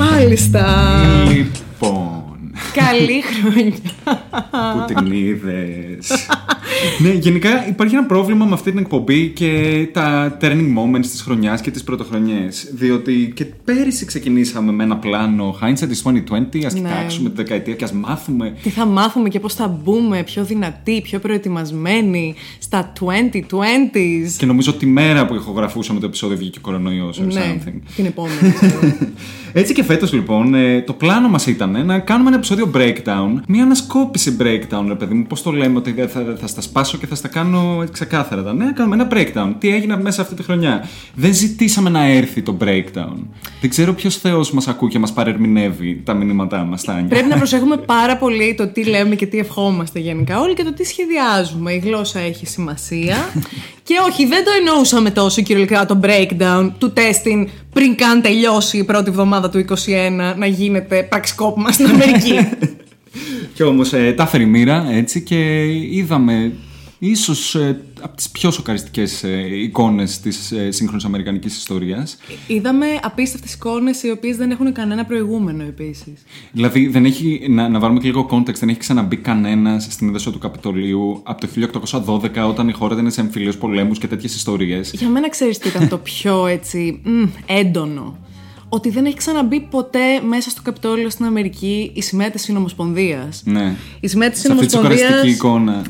Μάλιστα. Λοιπόν. Καλή χρονιά. Που την είδες. Ναι, γενικά υπάρχει ένα πρόβλημα με αυτή την εκπομπή και τα turning moments της χρονιάς και τις πρωτοχρονιές. Διότι και πέρυσι ξεκινήσαμε με ένα πλάνο Hindsight is 2020. Ας κοιτάξουμε τη δεκαετία και ας μάθουμε. Τι θα μάθουμε και πώς θα μπούμε πιο δυνατοί, πιο προετοιμασμένοι στα 2020s. Και νομίζω τη μέρα που ηχογραφούσαμε το επεισόδιο βγήκε ο κορονοϊός. Ναι, την επόμενη. Έτσι και φέτος λοιπόν το πλάνο μας ήταν να κάνουμε ένα επεισόδιο breakdown, μια ανασκόπηση breakdown, ρε παιδί μου. Πώς το λέμε ότι θα στα σπάσω και θα στα κάνω ξεκάθαρα τα νέα. Κάνουμε ένα breakdown. Τι έγινε μέσα αυτή τη χρονιά. Δεν ζητήσαμε να έρθει το breakdown. Δεν ξέρω ποιος θεός μας ακούει και μας παρερμηνεύει τα μηνύματά μας, Τάνια. Πρέπει να προσέχουμε πάρα πολύ το τι λέμε και τι ευχόμαστε γενικά όλοι και το τι σχεδιάζουμε. Η γλώσσα έχει σημασία. Και όχι, δεν το εννοούσαμε τόσο κυριολεκτικά το breakdown του testing πριν καν τελειώσει η πρώτη εβδομάδα του 2021 να γίνεται πραξικόπημα στην Αμερική. Και όμως τα έφερε η μοίρα, έτσι, και είδαμε ίσως από τις πιο σοκαριστικές εικόνες της σύγχρονης αμερικανικής ιστορίας. Είδαμε απίστευτες εικόνες οι οποίες δεν έχουν κανένα προηγούμενο επίσης. Δηλαδή, δεν έχει, να βάλουμε και λίγο context, δεν έχει ξαναμπεί κανένας στην έδαση του Καπιτολίου από το 1812, όταν η χώρα ήταν σε εμφυλίους πολέμους και τέτοιες ιστορίες. Για μένα, ξέρεις τι ήταν το πιο έτσι έντονο. Ότι δεν έχει ξαναμπεί ποτέ μέσα στο Καπιτόλιο στην Αμερική η σημαία της Συνομοσπονδίας. Ναι. Η σημαία της Συνομοσπονδίας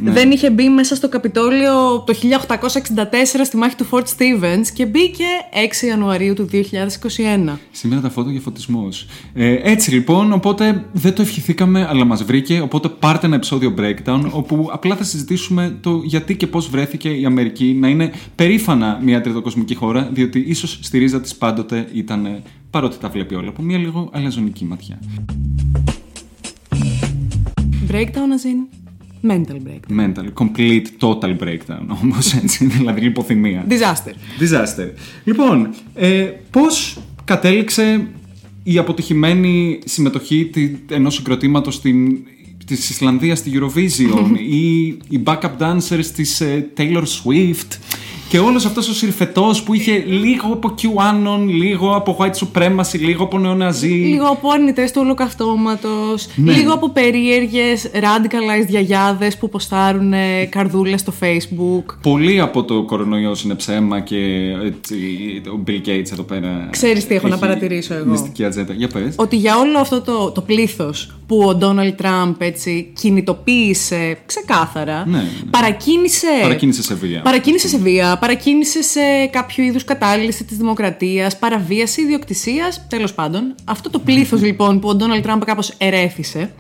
δεν είχε μπει μέσα στο Καπιτόλιο το 1864 στη μάχη του Fort Stevens και μπήκε 6 Ιανουαρίου του 2021. Σήμερα τα φώτα για φωτισμός. Έτσι λοιπόν, οπότε δεν το ευχηθήκαμε, αλλά μας βρήκε. Οπότε πάρτε ένα επεισόδιο breakdown, όπου απλά θα συζητήσουμε το γιατί και πώς βρέθηκε η Αμερική να είναι περήφανα μια τριτοκοσμική χώρα, διότι ίσως στη ρίζα της πάντοτε ήταν. Παρότι τα βλέπει όλα από μια λίγο αλαζονική ματιά. Breakdown as in mental breakdown. Mental, complete, total breakdown όμως, έτσι, δηλαδή λιποθυμία. Disaster. Λοιπόν, πώς κατέληξε η αποτυχημένη συμμετοχή ενός συγκροτήματος της Ισλανδίας στη Eurovision ή οι backup dancers της Taylor Swift και όλος αυτός ο συρφετός που είχε λίγο από QAnon, λίγο από white supremacy, λίγο από νεοναζί, λίγο από αρνητές του ολοκαυτώματος, ναι, λίγο από περίεργες radicalized γιαγιάδες που ποστάρουν καρδούλες στο Facebook. Πολύ από το κορονοϊός είναι ψέμα και ο Bill Gates εδώ πέρα. Ξέρεις τι έχω να παρατηρήσω εγώ. Μυστική ατζέντα. Για πες. Ότι για όλο αυτό το πλήθος που ο Donald Trump έτσι κινητοποίησε ξεκάθαρα, ναι, ναι, παρακίνησε σε βία. Παρακίνησε σε κάποιο είδους κατάλυση της δημοκρατίας, παραβίαση ιδιοκτησίας, τέλος πάντων. Αυτό το πλήθος λοιπόν που ο Ντόναλντ Τραμπ κάπως ερέθησε,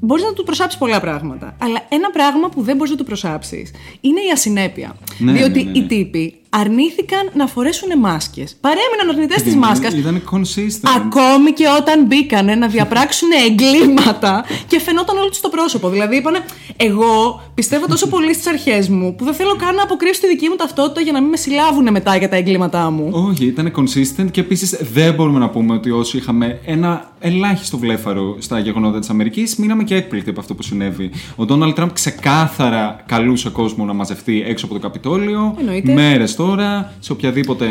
μπορείς να του προσάψεις πολλά πράγματα. Αλλά ένα πράγμα που δεν μπορείς να του προσάψεις είναι η ασυνέπεια. Ναι, διότι οι τύποι αρνήθηκαν να φορέσουν μάσκες. Παρέμειναν αρνητές της μάσκας. Ήταν consistent. Ακόμη και όταν μπήκανε να διαπράξουν εγκλήματα και φαινόταν όλο τους το πρόσωπο. Δηλαδή είπανε, εγώ πιστεύω τόσο πολύ στις αρχές μου που δεν θέλω καν να αποκρύψω τη δική μου ταυτότητα για να μην με συλλάβουν μετά για τα εγκλήματά μου. Όχι, ήταν consistent και επίσης δεν μπορούμε να πούμε ότι όσοι είχαμε ένα ελάχιστο βλέφαρο στα γεγονότα της Αμερικής, μείναμε και έκπληκτοι από αυτό που συνέβη. Ο Ντόναλντ Τραμπ ξεκάθαρα καλούσε κόσμο να μαζευτεί έξω από το Καπιτόλιο. Μέρες τώρα, σε οποιαδήποτε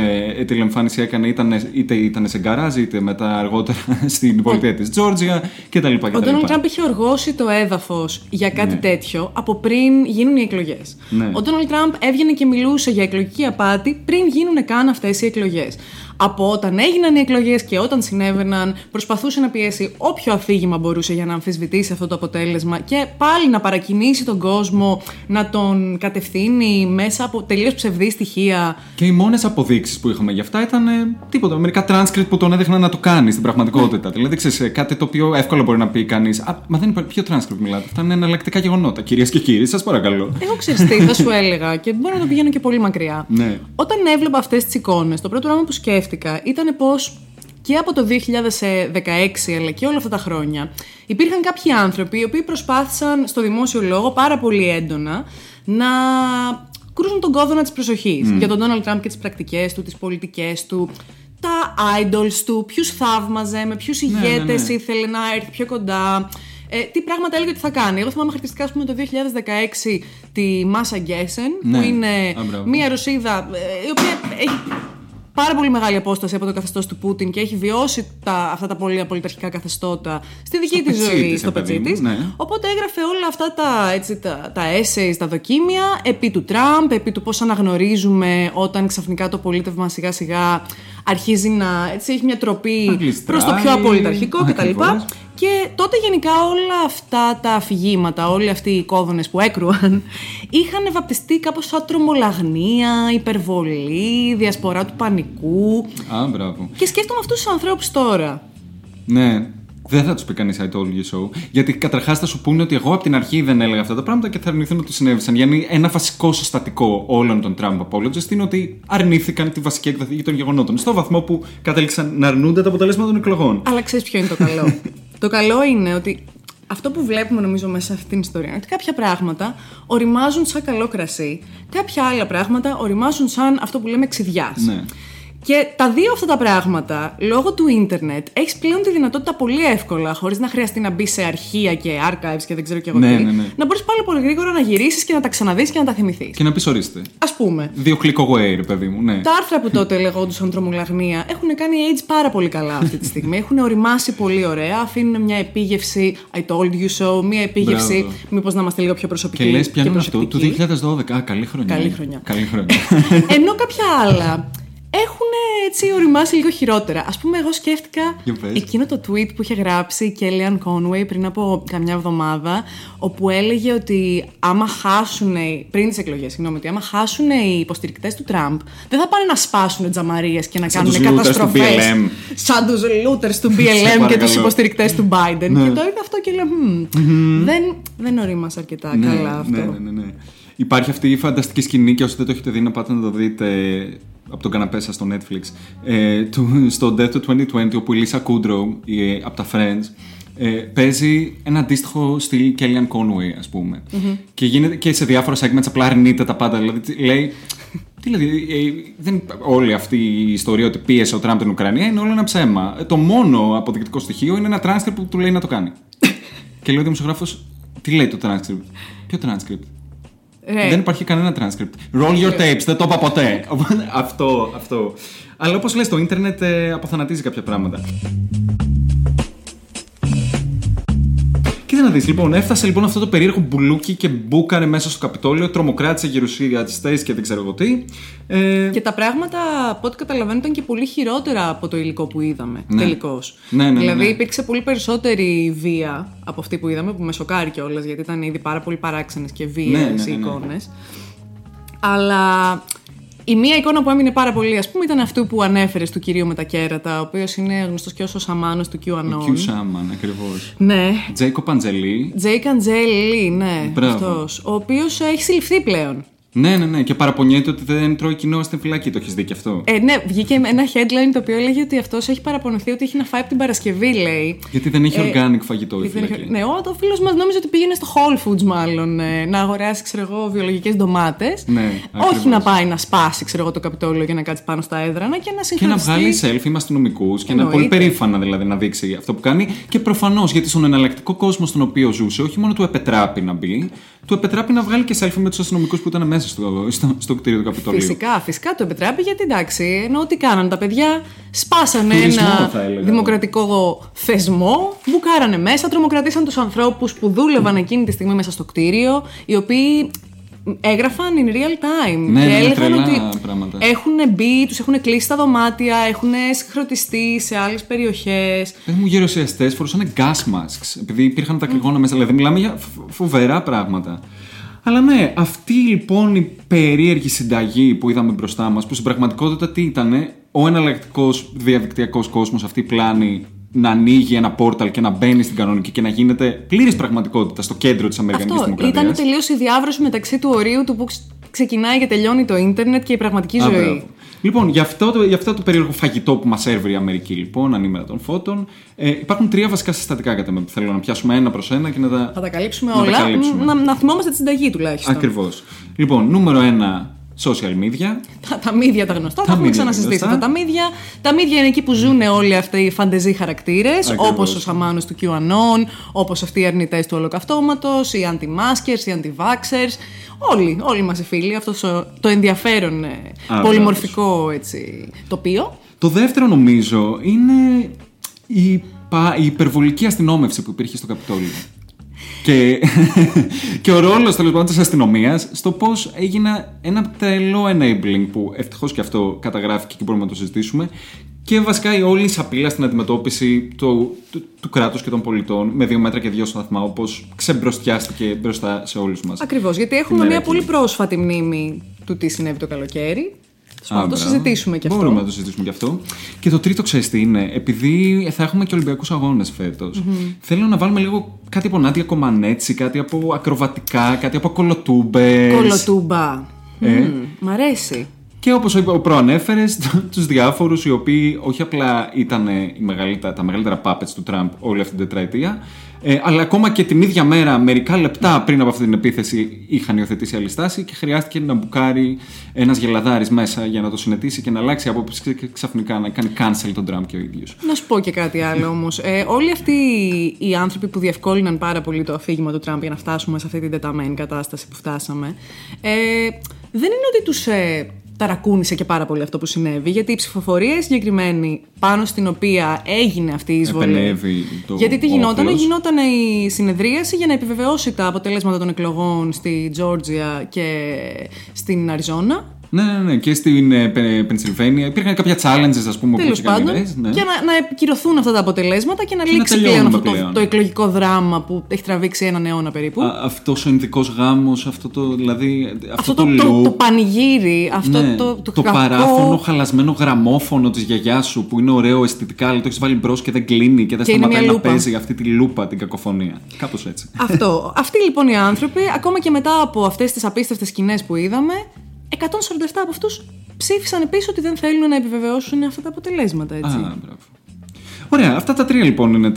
τηλεμφάνιση έκανε, είτε ήταν σε γκαράζ, είτε μετά αργότερα στην πολιτεία της Τζόρτζια κτλ. Ο Ντόναλντ Τραμπ είχε οργώσει το έδαφος για κάτι τέτοιο από πριν γίνουν οι εκλογές. Ναι. Ο Ντόναλντ Τραμπ έβγαινε και μιλούσε για εκλογική απάτη πριν γίνουν καν αυτές οι εκλογές. Από όταν έγιναν οι εκλογές και όταν συνέβαιναν, προσπαθούσε να πιέσει όποιο αφήγημα μπορούσε για να αμφισβητήσει αυτό το αποτέλεσμα και πάλι να παρακινήσει τον κόσμο να τον κατευθύνει μέσα από τελείως ψευδή στοιχεία. Και οι μόνες αποδείξεις που είχαμε για αυτά ήταν τίποτα. Μερικά transcript που τον έδειχναν να το κάνει στην πραγματικότητα. Δηλαδή, ξέρεις, κάτι το οποίο εύκολα μπορεί να πει κανείς. Μα δεν υπάρχει. Ποιο transcript μιλάτε. Αυτά είναι εναλλακτικά γεγονότα. Κυρίες και κύριοι, σας παρακαλώ. Εγώ ξέρεις τι, θα σου έλεγα και μπορώ να το πηγαίνω και πολύ μακριά. Ναι. Όταν έβλεπα αυτές τις εικόνες, το πρώτο πράγμα που σκέφτηκα ήταν πως και από το 2016 αλλά και όλα αυτά τα χρόνια υπήρχαν κάποιοι άνθρωποι οι οποίοι προσπάθησαν στο δημόσιο λόγο πάρα πολύ έντονα να κρούσουν τον κόδωνα της προσοχής για τον Ντόναλντ Τραμπ και τις πρακτικές του, τις πολιτικές του, τα idols του, ποιους θαύμαζε, με ποιους ηγέτες ήθελε να έρθει πιο κοντά. Τι πράγματα έλεγε ότι θα κάνει. Εγώ θυμάμαι χαρακτηριστικά, ας πούμε, το 2016 τη Μάσα Γκέσεν, που είναι μία Ρωσίδα η οποία έχει πάρα πολύ μεγάλη απόσταση από το καθεστώς του Πούτιν και έχει βιώσει αυτά τα πολύ απολυταρχικά καθεστώτα στη δική της ζωή, στο πετσί της. Ναι. Οπότε έγραφε όλα αυτά τα essays, τα δοκίμια επί του Τραμπ, επί του πώς αναγνωρίζουμε όταν ξαφνικά το πολίτευμα σιγά σιγά αρχίζει να έχει μια τροπή προς το πιο απολυταρχικό κτλ. Και τότε γενικά όλα αυτά τα αφηγήματα, όλοι αυτοί οι κόδωνες που έκρουαν, είχαν βαπτιστεί κάπως σαν τρομολαγνία, υπερβολή, διασπορά του πανικού. Α, μπράβο. Και σκέφτομαι αυτούς τους ανθρώπους τώρα. Ναι. Δεν θα τους πει κανείς I told you so. Γιατί καταρχάς θα σου πούνε ότι εγώ από την αρχή δεν έλεγα αυτά τα πράγματα και θα αρνηθούν ότι συνέβησαν. Γιατί ένα βασικό συστατικό όλων των Trump Apologists είναι ότι αρνήθηκαν τη βασική εκδοχή των γεγονότων. Στο βαθμό που κατέληξαν να αρνούνται τα αποτελέσματα των εκλογών. Αλλά ξέρεις ποιο είναι το καλό. Το καλό είναι ότι αυτό που βλέπουμε νομίζω μέσα σε αυτήν την ιστορία είναι ότι κάποια πράγματα οριμάζουν σαν καλό κρασί, κάποια άλλα πράγματα οριμάζουν σαν αυτό που λέμε ξυδιάς. Ναι. Και τα δύο αυτά τα πράγματα, λόγω του ίντερνετ, έχεις πλέον τη δυνατότητα πολύ εύκολα, χωρίς να χρειαστεί να μπει σε αρχεία και archives και δεν ξέρω κι εγώ τι, να μπορείς πάρα πολύ γρήγορα να γυρίσεις και να τα ξαναδείς και να τα θυμηθείς. Και να πεις ορίστε. Ας πούμε. Δύο click away, ρε παιδί μου, ναι. Τα άρθρα που τότε λεγόντουσαν τρομολαγνία έχουν κάνει age πάρα πολύ καλά αυτή τη στιγμή. Έχουν οριμάσει πολύ ωραία, αφήνουν μια επίγευση I told you so, μια επίγευση μήπως να είμαστε λίγο πιο προσωπικοί. Και λες πιάνουν αυτό του 2012. Α, καλή χρονιά. Καλή χρονιά. Ενώ κάποια άλλα έχουν έτσι οριμάσει λίγο χειρότερα. Ας πούμε, εγώ σκέφτηκα εκείνο το tweet που είχε γράψει η Kellyanne Conway πριν από καμιά εβδομάδα, όπου έλεγε ότι άμα χάσουν οι υποστηρικτές του Τραμπ, δεν θα πάνε να σπάσουν τζαμαρίες και να κάνουν καταστροφές σαν τους looters του BLM και τους υποστηρικτές του Biden. Ναι. Και το είδα αυτό και λέω δεν ορίμασε αρκετά καλά αυτό. Ναι. Υπάρχει αυτή η φανταστική σκηνή και όσοι δεν το έχετε δει να πάτε να το δείτε από τον καναπέ σας στο Netflix, στο Death to 2020, όπου η Lisa Kudrow από τα Friends παίζει ένα αντίστοιχο στη Kellyanne Conway, ας πούμε. Mm-hmm. Και σε διάφορα segments απλά αρνείται τα πάντα. Δηλαδή λέει, όλη αυτή η ιστορία ότι πίεσε ο Τραμπ την Ουκρανία είναι όλο ένα ψέμα. Το μόνο αποδεικτικό στοιχείο είναι ένα transcript που του λέει να το κάνει. Και λέει ο δημοσιογράφος, τι λέει το transcript? Ποιο transcript? Δεν υπάρχει κανένα transcript. Roll your tapes, δεν το είπα ποτέ. Αυτό. Αλλά όπως λες, το ίντερνετ αποθανατίζει κάποια πράγματα. Κοίτα να δεις, λοιπόν, έφτασε λοιπόν αυτό το περίεργο μπουλούκι και μπούκαρε μέσα στο Καπιτόλιο, τρομοκράτησε γερουσιαστές και δεν ξέρω εγώ τι. Και τα πράγματα, από ό,τι καταλαβαίνω, ήταν και πολύ χειρότερα από το υλικό που είδαμε. Ναι. Τελικώς. Ναι. Δηλαδή υπήρξε πολύ περισσότερη βία από αυτή που είδαμε, που με σοκάρει κιόλας, γιατί ήταν ήδη πάρα πολύ παράξενες και βίαιες οι εικόνες. Αλλά η μία εικόνα που έμεινε πάρα πολύ, ας πούμε, ήταν αυτή που ανέφερες του κυρίου με τα κέρατα, ο οποίος είναι γνωστός και ως ο σαμάνος του QAnon. Ο QAnon, ακριβώς. Ναι. Jake Angeli, ναι. Αυτός, ο οποίος έχει συλληφθεί πλέον. Ναι, και παραπονιέται ότι δεν τρώει κοινό στην φυλακή. Το έχεις δει και αυτό? Ναι, βγήκε ένα headline το οποίο έλεγε ότι αυτός έχει παραπονηθεί ότι έχει να φάει από την Παρασκευή, λέει. Γιατί δεν έχει organic φαγητό η φυλακή. Ναι, ο φίλος μας νόμιζε ότι πήγαινε στο Whole Foods, μάλλον, να αγοράσει, ξέρω εγώ, βιολογικές ντομάτες. Ναι, όχι να πάει να σπάσει, ξέρω εγώ, το Καπιτόλιο για να κάτσει πάνω στα έδρανα και να συγχρονιστεί. Και να βγάλει selfie με αστυνομικούς και να πολύ περήφανα δηλαδή να δείξει αυτό που κάνει. Και προφανώς γιατί στον εναλλακτικό κόσμο στον οποίο ζούσε, όχι μόνο του επετράπει να μπει, του επετράπει να βγάλει και selfie με τους αστυνομικούς που ήταν μέσα στο κτίριο του Καπιτολίου. Φυσικά το επιτρέπει, γιατί εντάξει, εννοώ τι κάνανε τα παιδιά, σπάσανε ένα δημοκρατικό θεσμό, μπουκάρανε μέσα, τρομοκρατήσαν τους ανθρώπους που δούλευαν εκείνη τη στιγμή μέσα στο κτίριο, οι οποίοι έγραφαν in real time. Ναι, και έλεγαν ότι έχουν μπει, τους έχουν κλείσει τα δωμάτια, έχουν συγχρονιστεί σε άλλες περιοχές. Μου γερουσιαστές φορούσαν gas masks, επειδή υπήρχαν τα κρυγόνα μέσα, δηλαδή μιλάμε για φοβερά πράγματα. Αλλά ναι, αυτή λοιπόν η περίεργη συνταγή που είδαμε μπροστά μας, που στην πραγματικότητα τι ήτανε? Ο εναλλακτικός διαδικτυακός κόσμος, αυτή η πλάνη να ανοίγει ένα πόρταλ και να μπαίνει στην κανονική και να γίνεται πλήρης πραγματικότητα στο κέντρο της Αμερικανικής Δημοκρατίας. Αυτό, ήταν τελείως η διάβρωση μεταξύ του ορίου του που ξεκινάει και τελειώνει το ίντερνετ και η πραγματική ζωή. Βέβαια. Λοιπόν, για αυτό το περίεργο φαγητό που μας σερβίρει η Αμερική, λοιπόν, ανήμερα των φώτων, υπάρχουν τρία βασικά συστατικά κατά μένα που θέλω να πιάσουμε ένα προς ένα και να τα καλύψουμε όλα. Να θυμόμαστε τη συνταγή τουλάχιστον. Ακριβώς. Λοιπόν, νούμερο 1, social media. Τα μίδια τα γνωστά, τα έχουμε ξανασυζητήσει αυτά. Τα μίδια. Τα μίδια είναι εκεί που ζουν όλοι αυτοί οι φαντεζή χαρακτήρες, όπως ο σαμάνος του QAnon, όπως αυτοί οι αρνητές του ολοκαυτώματος, οι anti-maskers, οι anti-vaxxers. Όλοι μας οι φίλοι, αυτό το ενδιαφέρον πολυμορφικό έτσι, τοπίο. Το δεύτερο νομίζω είναι η υπερβολική αστυνόμευση που υπήρχε στο Καπιτόλιο. Και ο ρόλος τέλος πάντων της αστυνομίας στο πώς έγινε ένα τρελό enabling που ευτυχώς και αυτό καταγράφηκε και μπορούμε να το συζητήσουμε. Και βασικά η όλη σαπίλα στην αντιμετώπιση του κράτους και των πολιτών με δύο μέτρα και δύο σταθμά, όπως ξεμπροστιάστηκε μπροστά σε όλους μας. Ακριβώς, γιατί έχουμε μια πολύ πρόσφατη μνήμη του τι συνέβη το καλοκαίρι. Μπορούμε να το συζητήσουμε και αυτό. Μπορούμε να το συζητήσουμε και αυτό. Και το τρίτο, ξέρεις τι είναι, επειδή θα έχουμε και Ολυμπιακούς Αγώνες φέτος, θέλω να βάλουμε λίγο κάτι από Νάντια Κομανέτσι, κάτι από ακροβατικά, κάτι από κολοτούμπες. Κολοτούμπα. Μ' αρέσει. Και όπως προανέφερες, τους διάφορους οι οποίοι όχι απλά ήταν τα μεγαλύτερα puppets του Τραμπ όλη αυτή την τετραετία, αλλά ακόμα και την ίδια μέρα, μερικά λεπτά πριν από αυτή την επίθεση, είχαν υιοθετήσει άλλη στάση και χρειάστηκε να μπουκάρει ένας γελαδάρης μέσα για να το συνετίσει και να αλλάξει απόψη και ξαφνικά να κάνει cancel τον Τραμπ και ο ίδιος. Να σου πω και κάτι άλλο όμως. Όλοι αυτοί οι άνθρωποι που διευκόλυναν πάρα πολύ το αφήγημα του Τραμπ για να φτάσουμε σε αυτή την τεταμένη κατάσταση που φτάσαμε, δεν είναι ότι τους ταρακούνησε και πάρα πολύ αυτό που συνέβη, γιατί η ψηφοφορία συγκεκριμένη πάνω στην οποία έγινε αυτή η εισβολή. Γιατί τι γινόταν, γινόταν η συνεδρίαση για να επιβεβαιώσει τα αποτελέσματα των εκλογών στη Τζόρτζια και στην Αριζόνα. Ναι, και στην Πενσιλβένια. Υπήρχαν κάποια challenges, ας πούμε, που ξεκινήσαμε. Ναι. Για να επικυρωθούν αυτά τα αποτελέσματα και να λήξει πλέον αυτό το εκλογικό δράμα που έχει τραβήξει έναν αιώνα περίπου. Αυτός ο ινδικός γάμος, αυτό το πανηγύρι, αυτό ναι, το κακό. Το παράφωνο, χαλασμένο γραμμόφωνο της γιαγιάς σου που είναι ωραίο αισθητικά, αλλά το έχεις βάλει μπρος και δεν κλείνει και δεν σταματάει να παίζει αυτή τη λούπα, την κακοφωνία. Κάπως έτσι. Αυτό. Αυτοί λοιπόν οι άνθρωποι, ακόμα και μετά από αυτές τις απίστευτες σκηνές που είδαμε, 147 από αυτούς ψήφισαν επίσης ότι δεν θέλουν να επιβεβαιώσουν αυτά τα αποτελέσματα, έτσι. Ωραία, αυτά τα τρία λοιπόν είναι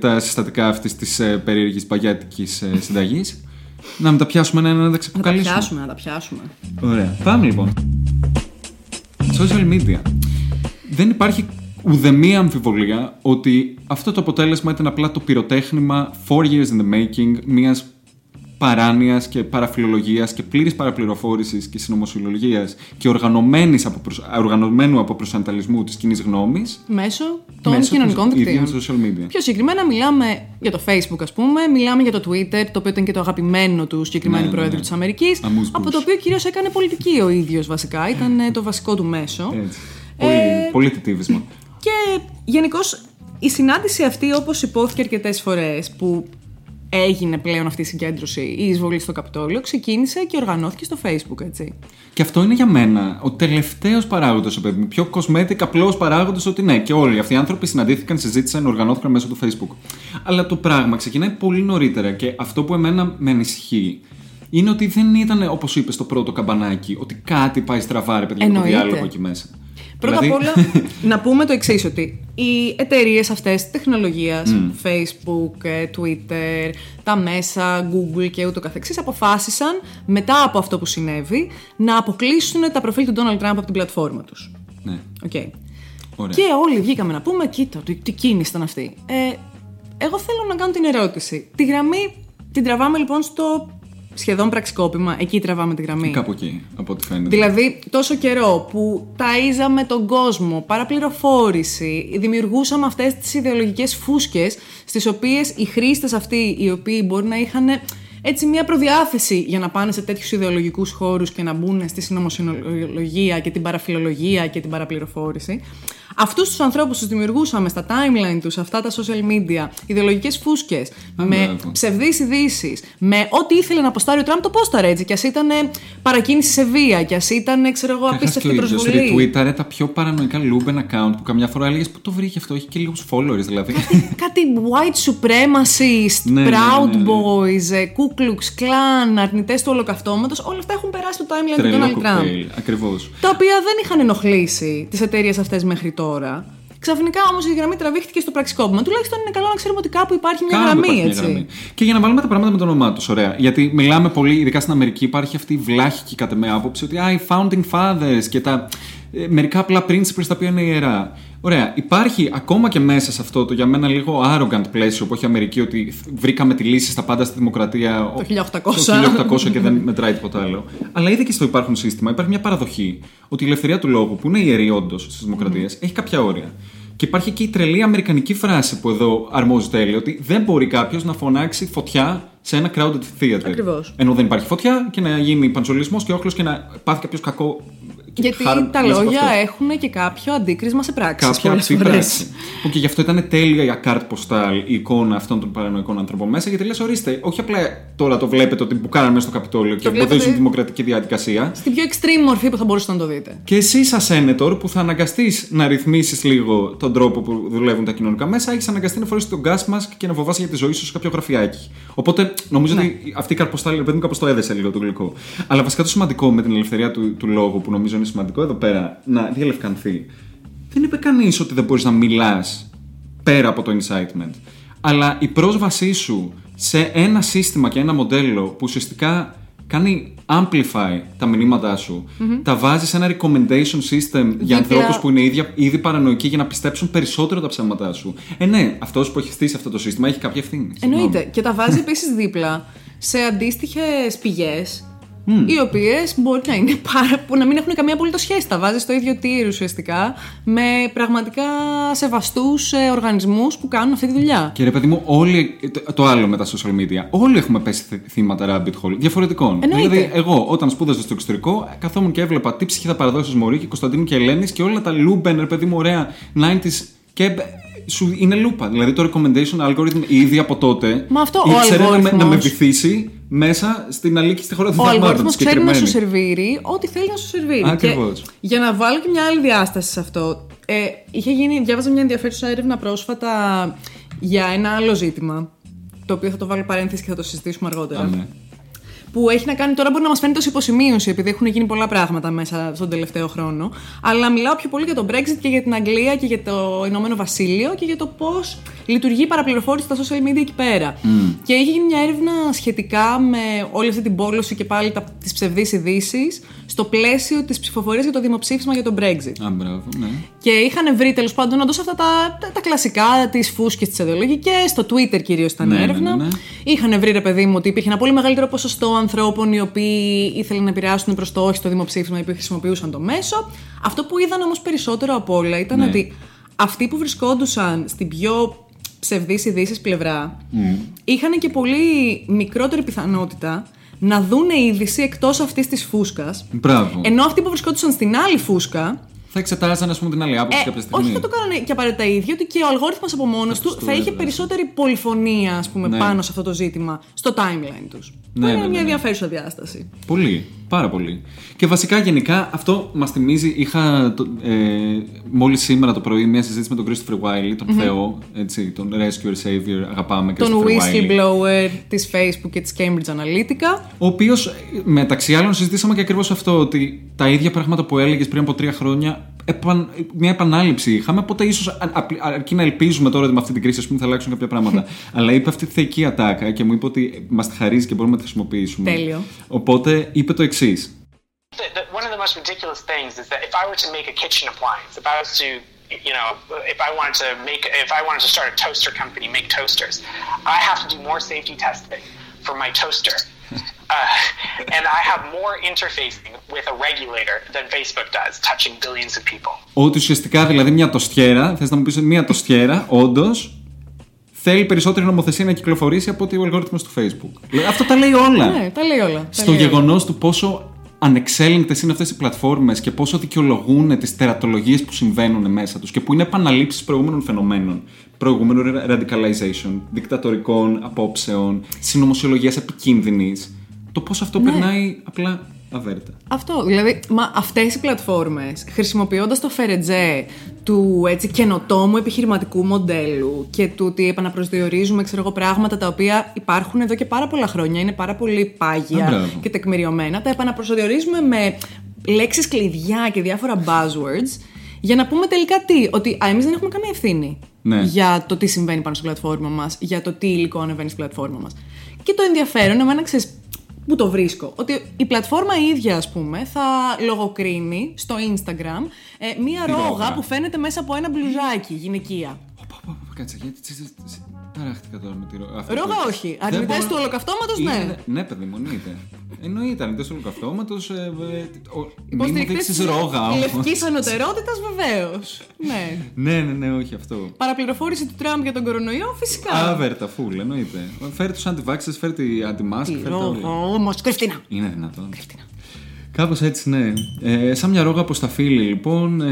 τα συστατικά αυτής της περίεργης παγιάτικης συνταγής. Να με τα πιάσουμε να τα ξεκουκαλίσουμε. Να τα πιάσουμε. Ωραία, πάμε λοιπόν. Social media. Δεν υπάρχει ουδέμια αμφιβολία ότι αυτό το αποτέλεσμα ήταν απλά το πυροτέχνημα 4 years in the making μιας παράνοιας και παραφιλολογίας και πλήρης παραπληροφόρησης και συνωμοσιολογίας και οργανωμένου από προσανατολισμού της κοινής γνώμης μέσω των κοινωνικών δικτύων. Πιο συγκεκριμένα μιλάμε για το Facebook, ας πούμε, μιλάμε για το Twitter, το οποίο ήταν και το αγαπημένο του συγκεκριμένου πρόεδρου της Αμερικής, από το οποίο κυρίως έκανε πολιτική ο ίδιος βασικά, ήταν το βασικό του μέσο. Πολύ θητήβισμα. Και γενικώς η συνάντηση αυτή, όπως υπόθηκε αρκετές φορές, που έγινε πλέον αυτή η συγκέντρωση, η εισβολή στο Καπιτόλιο, ξεκίνησε και οργανώθηκε στο Facebook, έτσι. Και αυτό είναι για μένα ο τελευταίος παράγοντας, πιο κοσμέτικα, απλός παράγοντας, ότι ναι, και όλοι αυτοί οι άνθρωποι συναντήθηκαν, συζήτησαν, οργανώθηκαν μέσω του Facebook. Αλλά το πράγμα ξεκινάει πολύ νωρίτερα και αυτό που εμένα με ανησυχεί είναι ότι δεν ήταν, όπως είπες, το πρώτο καμπανάκι, ότι κάτι πάει στραβά, ρε παιδί, το διάλογο εκεί μέσα. Πρώτα απ' όλα, να πούμε το εξής, ότι οι εταιρείες αυτές τεχνολογίας, Facebook, Twitter, τα μέσα, Google και ούτω καθεξής, αποφάσισαν μετά από αυτό που συνέβη να αποκλείσουν τα προφίλ του Donald Trump από την πλατφόρμα τους. Ναι. Okay. Ωραία. Και όλοι βγήκαμε να πούμε, κοίτα, τι κίνηση ήταν αυτή. Εγώ θέλω να κάνω την ερώτηση. Τη γραμμή την τραβάμε λοιπόν στο σχεδόν πραξικόπημα, εκεί τραβάμε τη γραμμή. Κάπου εκεί, από ό,τι φαίνεται. Δηλαδή, τόσο καιρό που ταΐζαμε τον κόσμο, παραπληροφόρηση, δημιουργούσαμε αυτές τις ιδεολογικές φούσκες, στις οποίες οι χρήστες αυτοί, οι οποίοι μπορεί να είχαν έτσι μια προδιάθεση για να πάνε σε τέτοιους ιδεολογικούς χώρους και να μπουν στη συνωμοσιολογία και την παραφιλολογία και την παραπληροφόρηση, αυτούς τους ανθρώπους τους δημιουργούσαμε στα timeline τους, αυτά τα social media, ιδεολογικές φούσκες, με ψευδείς ειδήσεις, με ό,τι ήθελε να αποστάρει ο Τραμπ το πόσταρε έτσι. Κι ας ήταν παρακίνηση σε βία, κι ας ήταν, ξέρω εγώ, απίστευτη προσβολή. Retweetαρε τα πιο παρανοϊκά Luben account που καμιά φορά έλεγες, πού το βρήκε αυτό, έχει και λίγους followers δηλαδή. Κάτι white supremacist, proud boys, Ku Klux Klan, αρνητές του ολοκαυτώματος, όλα αυτά έχουν περάσει το timeline του Donald Trump. Τα οποία δεν είχαν ενοχλήσει τις εταιρείες αυτές μέχρι τώρα. Ξαφνικά όμως η γραμμή τραβήχτηκε στο πραξικόπημα. Τουλάχιστον είναι καλό να ξέρουμε ότι κάπου υπάρχει μια γραμμή, έτσι. Και για να βάλουμε τα πράγματα με το όνομά τους, ωραία. Γιατί μιλάμε πολύ, ειδικά στην Αμερική, υπάρχει αυτή η βλάχικη κατά με άποψη ότι οι founding fathers και τα μερικά απλά principles τα οποία είναι ιερά. Ωραία, υπάρχει ακόμα και μέσα σε αυτό το για μένα λίγο arrogant πλαίσιο που έχει η Αμερική, ότι βρήκαμε τη λύση στα πάντα στη δημοκρατία το 1800 και δεν μετράει τίποτα άλλο. Αλλά είδε και στο υπάρχον σύστημα υπάρχει μια παραδοχή ότι η ελευθερία του λόγου, που είναι ιερή όντως στις δημοκρατίες, έχει κάποια όρια. Και υπάρχει και η τρελή αμερικανική φράση που εδώ αρμόζει τέλειο, ότι δεν μπορεί κάποιος να φωνάξει φωτιά σε ένα crowded theater. Ακριβώς. Ενώ δεν υπάρχει φωτιά και να γίνει παντσολισμός και όχλος και να πάθει κάποιος κακό. Γιατί τα λόγια έχουν και κάποιο αντίκρισμα σε πράξεις. Κάποια αυτή πράξη. Που και γι' αυτό ήταν τέλεια η ακάρτ ποστάλ, η εικόνα αυτών των παρανοϊκών ανθρώπων μέσα. Γιατί λες, ορίστε, όχι απλά τώρα το βλέπετε ότι που κάνανε μέσα στο Καπιτόλιο και εμποδίζουν τη δημοκρατική διαδικασία. Στην πιο extreme μορφή που θα μπορούσατε να το δείτε. Και εσύ, σαν σένετορ, που θα αναγκαστείς να ρυθμίσεις λίγο τον τρόπο που δουλεύουν τα κοινωνικά μέσα, έχεις αναγκαστεί να φορήσεις τον gas mask και να φοβάσαι για τη ζωή σου σε κάποιο γραφιάκι. Οπότε νομίζω ότι αυτή η καρποστάλ δεν κάπως το έδεσε λίγο το γλυκό. Αλλά βασικά το σημαντικό με την ελευθερία του λόγου που νομίζω είναι σημαντικό εδώ πέρα να διαλευκανθεί. Δεν είπε κανείς ότι δεν μπορείς να μιλάς πέρα από το incitement. Αλλά η πρόσβασή σου σε ένα σύστημα και ένα μοντέλο που ουσιαστικά κάνει amplify τα μηνύματά σου, τα βάζει σε ένα recommendation system για ανθρώπους που είναι ήδη παρανοϊκοί για να πιστέψουν περισσότερο τα ψέματά σου. Ναι, αυτός που έχει χτίσει αυτό το σύστημα έχει κάποια ευθύνη. Εννοείται. Και τα βάζει επίσης δίπλα σε αντίστοιχες πηγές. Οι οποίες μπορεί να είναι να μην έχουν καμία απολύτως σχέση. Τα βάζει στο ίδιο tier ουσιαστικά με πραγματικά σεβαστούς οργανισμούς που κάνουν αυτή τη δουλειά. Και ρε παιδί μου, όλοι. Το άλλο με τα social media. Όλοι έχουμε πέσει θύματα rabbit hole διαφορετικών. Εννοείται. Δηλαδή, εγώ όταν σπούδαζα στο εξωτερικό, καθόμουν και έβλεπα τι ψυχή θα παραδώσει Μωρή και Κωνσταντίνου και Ελένης και όλα τα Λούμπεν, ρε παιδί μου, ωραία 90s και. Σου είναι λούπα. Δηλαδή το recommendation algorithm ήδη από τότε. Μα αυτό ήξερε να με βυθίσει μέσα στην αλήκη στη χώρα των δεδομένων. Ο αλγόριθμος ξέρει να σου σερβίρει ό,τι θέλει να σου σερβίρει. Ακριβώς. Για να βάλω και μια άλλη διάσταση σε αυτό. Διάβαζα μια ενδιαφέρουσα έρευνα πρόσφατα για ένα άλλο ζήτημα. Το οποίο θα το βάλω παρένθεση και θα το συζητήσουμε αργότερα. Που έχει να κάνει τώρα, μπορεί να μας φαίνεται ως υποσημείωση, επειδή έχουν γίνει πολλά πράγματα μέσα στον τελευταίο χρόνο. Αλλά μιλάω πιο πολύ για το Brexit και για την Αγγλία και για το Ηνωμένο Βασίλειο και για το πώς λειτουργεί η παραπληροφόρηση στα social media εκεί πέρα. Και έχει γίνει μια έρευνα σχετικά με όλη αυτή την πόλωση και πάλι τις ψευδείς ειδήσεις στο πλαίσιο της ψηφοφορίας για το δημοψήφισμα για το Brexit. Και είχαν βρει τέλος πάντων όντως αυτά τα κλασικά, τις φούσκες, τις ιδεολογικές, στο Twitter κυρίως ήταν έρευνα. Είχαν βρει, ρε παιδί μου, ότι υπήρχε ένα πολύ μεγαλύτερο ποσοστό ανθρώπων οι οποίοι ήθελαν να επηρεάσουν προς το όχι στο δημοψήφισμα, οι οποίοι χρησιμοποιούσαν το μέσο. Αυτό που είδαν όμως περισσότερο από όλα ήταν ότι αυτοί που βρισκόντουσαν στην πιο ψευδείς ειδήσεις πλευρά είχαν και πολύ μικρότερη πιθανότητα να δούνε είδηση εκτός αυτής της φούσκας. Ενώ αυτοί που βρισκόντουσαν στην άλλη φούσκα θα εξετάζαν, ας πούμε, την άλλη άποψη κάποια στιγμή. Όχι, θα το κάνανε και απαραίτητα οι ίδιοι, ότι και ο αλγόριθμος από μόνος του θα είχε περισσότερη πολυφωνία, ας πούμε, πάνω σε αυτό το ζήτημα, στο timeline τους. Είναι μια ενδιαφέρουσα διάσταση. Πολύ. Πάρα πολύ. Και βασικά, γενικά, αυτό μας θυμίζει. Είχα μόλις σήμερα το πρωί μια συζήτηση με τον Christopher Wylie, τον Θεό, έτσι, τον Rescuer Savior, αγαπάμε Christopher Wylie. Τον whistleblower της Facebook και της Cambridge Analytica. Ο οποίος, μεταξύ άλλων, συζητήσαμε και ακριβώς αυτό, ότι τα ίδια πράγματα που έλεγες πριν από 3 χρόνια. Μια επανάληψη είχαμε, οπότε ίσως αρκεί να ελπίζουμε τώρα ότι με αυτή την κρίση, ας πούμε, θα αλλάξουν κάποια πράγματα. Αλλά είπε αυτή τη θεϊκή ατάκα και μου είπε ότι μας τη χαρίζει και μπορούμε να τη χρησιμοποιήσουμε. Τέλειο. Οπότε είπε το εξής. One of the most ridiculous things is that if I were to make a kitchen appliance, if I was to, you know, if I wanted to start a toaster company, make toasters, I have to do more safety testing for my toaster. And I have more interfacing with a regulator than Facebook does, touching billions of people. Ότι ουσιαστικά, δηλαδή, μια τοστιέρα, θες να μου πεις ότι μια τοστιέρα, όντως, θέλει περισσότερη νομοθεσία να κυκλοφορήσει από ότι ο αλγόριθμος του Facebook. Αυτό τα λέει όλα. Ναι, τα λέει όλα. Στο γεγονός του πόσο ανεξέλεγκτες είναι αυτές οι πλατφόρμες και πόσο δικαιολογούν τις τερατολογίες που συμβαίνουν μέσα τους και που είναι επαναλήψεις προηγούμενων φαινομένων. Προηγούμενου radicalization, δικτατορικών απόψεων, συνωμοσιολογίας επικίνδυνης. Το πώς αυτό περνάει απλά αβέρτα. Αυτό, δηλαδή, αυτές οι πλατφόρμες, χρησιμοποιώντας το φερετζέ του έτσι, καινοτόμου επιχειρηματικού μοντέλου και του ότι επαναπροσδιορίζουμε, ξέρω εγώ, πράγματα τα οποία υπάρχουν εδώ και πάρα πολλά χρόνια, είναι πάρα πολύ πάγια και τεκμηριωμένα, τα επαναπροσδιορίζουμε με λέξεις κλειδιά και διάφορα buzzwords Για να πούμε τελικά τι, ότι εμείς δεν έχουμε καμία ευθύνη για το τι συμβαίνει πάνω στην πλατφόρμα μας, για το τι υλικό ανεβαίνει στην πλατφόρμα μας. Και το ενδιαφέρον, εμένα ξέρεις που το βρίσκω, ότι η πλατφόρμα η ίδια, ας πούμε, θα λογοκρίνει στο Instagram μία ρόγα που φαίνεται μέσα από ένα μπλουζάκι γυναικεία. Κάτσε, γιατί ταράχτηκα τώρα με τη ρόγα. Ρόγα όχι. Αρνητές του ολοκαυτώματος, ναι. Ναι, παιδί μου, εννοείται. Εννοείται, αρνητές του ολοκαυτώματος. Μην μου δείξεις ρόγα όμως. Λευκής ανωτερότητας, βεβαίως. Ναι, ναι, όχι αυτό. Παραπληροφόρηση του Τραμπ για τον κορονοϊό, φυσικά. Άβερτα, φουλ, εννοείται. Φέρει τους αντιβάξες, φέρει τη αντιμάσκ. Όμως, κρυφτίνα. Είναι δυνατόν. Κάπως έτσι, ναι. Σαν μια ρόγα προς τα φίλη, λοιπόν.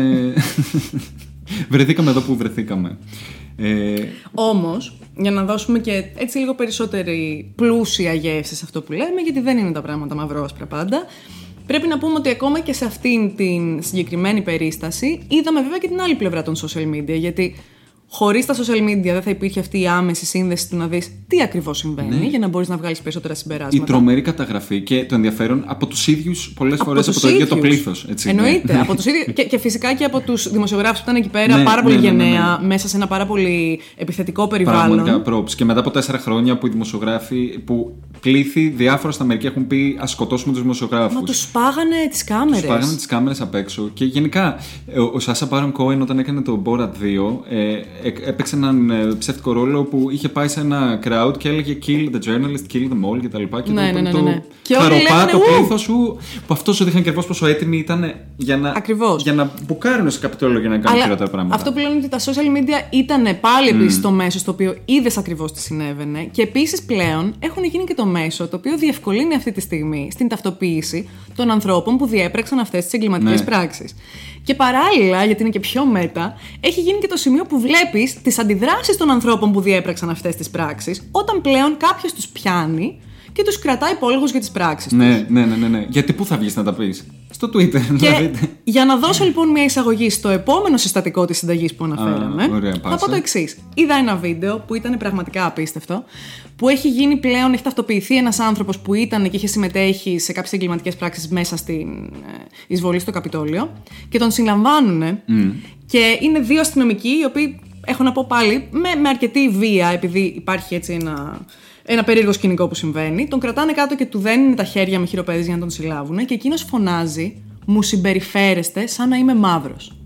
Βρεθήκαμε εδώ που βρεθήκαμε. Όμως, για να δώσουμε και έτσι λίγο περισσότερη πλούσια γεύση σε αυτό που λέμε, γιατί δεν είναι τα πράγματα μαυρόασπρα πάντα, πρέπει να πούμε ότι ακόμα και σε αυτήν την συγκεκριμένη περίσταση είδαμε βέβαια και την άλλη πλευρά των social media, γιατί χωρίς τα social media δεν θα υπήρχε αυτή η άμεση σύνδεση του να δεις τι ακριβώς συμβαίνει, για να μπορείς να βγάλεις περισσότερα συμπεράσματα. Η τρομερή καταγραφή και το ενδιαφέρον από τους ίδιους πολλές φορές, από το ίδιο το πλήθος. Εννοείται. Από τους ίδιους, και φυσικά και από τους δημοσιογράφους που ήταν εκεί πέρα πάρα πολύ γενναία, μέσα σε ένα πάρα πολύ επιθετικό περιβάλλον. Πραγματικά props. Και μετά από 4 χρόνια που οι δημοσιογράφοι, που πλήθη διάφορα στην Αμερική έχουν πει ας σκοτώσουμε τους δημοσιογράφους. Μα τους σπάγανε τις κάμερες. Τους σπάγανε τις κάμερες απ' έξω. Και γενικά ο Σάσα Μπάρον Κόεν όταν έκανε το Borat 2. Έπαιξε έναν ψεύτικο ρόλο που είχε πάει σε ένα crowd και έλεγε Kill the journalist, kill them all κτλ. Και το χαροπά το πλήθος σου που αυτό σου δείχνει ακριβώς πόσο έτοιμοι ήταν για να μπουκάρουν σε καπιτόλιο για να κάνουν χειρότερα πράγματα. Αυτό που λένε ότι τα social media ήταν πάλι επίσης το μέσο στο οποίο είδες ακριβώς τι συνέβαινε, και επίσης πλέον έχουν γίνει και το μέσο το οποίο διευκολύνει αυτή τη στιγμή στην ταυτοποίηση των ανθρώπων που διέπραξαν αυτές τις εγκληματικές πράξεις. Και παράλληλα, γιατί είναι και πιο μέτα, έχει γίνει και το σημείο που βλέπεις τις αντιδράσεις των ανθρώπων που διέπραξαν αυτές τις πράξεις, όταν πλέον κάποιος τους πιάνει και τους κρατάει υπόλογους για τις πράξεις τους. Ναι. Γιατί πού θα βγεις να τα πεις? Στο Twitter. Και για να δώσω λοιπόν μια εισαγωγή στο επόμενο συστατικό της συνταγής που αναφέραμε, θα πω το εξής. Είδα ένα βίντεο που ήταν πραγματικά απίστευτο, που έχει γίνει πλέον, έχει ταυτοποιηθεί ένας άνθρωπος που ήταν και είχε συμμετέχει σε κάποιες εγκληματικές πράξεις μέσα στην εισβολή στο Καπιτόλιο, και τον συλλαμβάνουνε. Και είναι 2 αστυνομικοί, οι οποίοι, έχω να πω πάλι, με αρκετή βία, επειδή υπάρχει έτσι ένα περίεργο σκηνικό που συμβαίνει. Τον κρατάνε κάτω και του δένουν τα χέρια με χειροπέδες για να τον συλλάβουν, και εκείνος φωνάζει «Μου συμπεριφέρεστε σαν να είμαι μαύρος».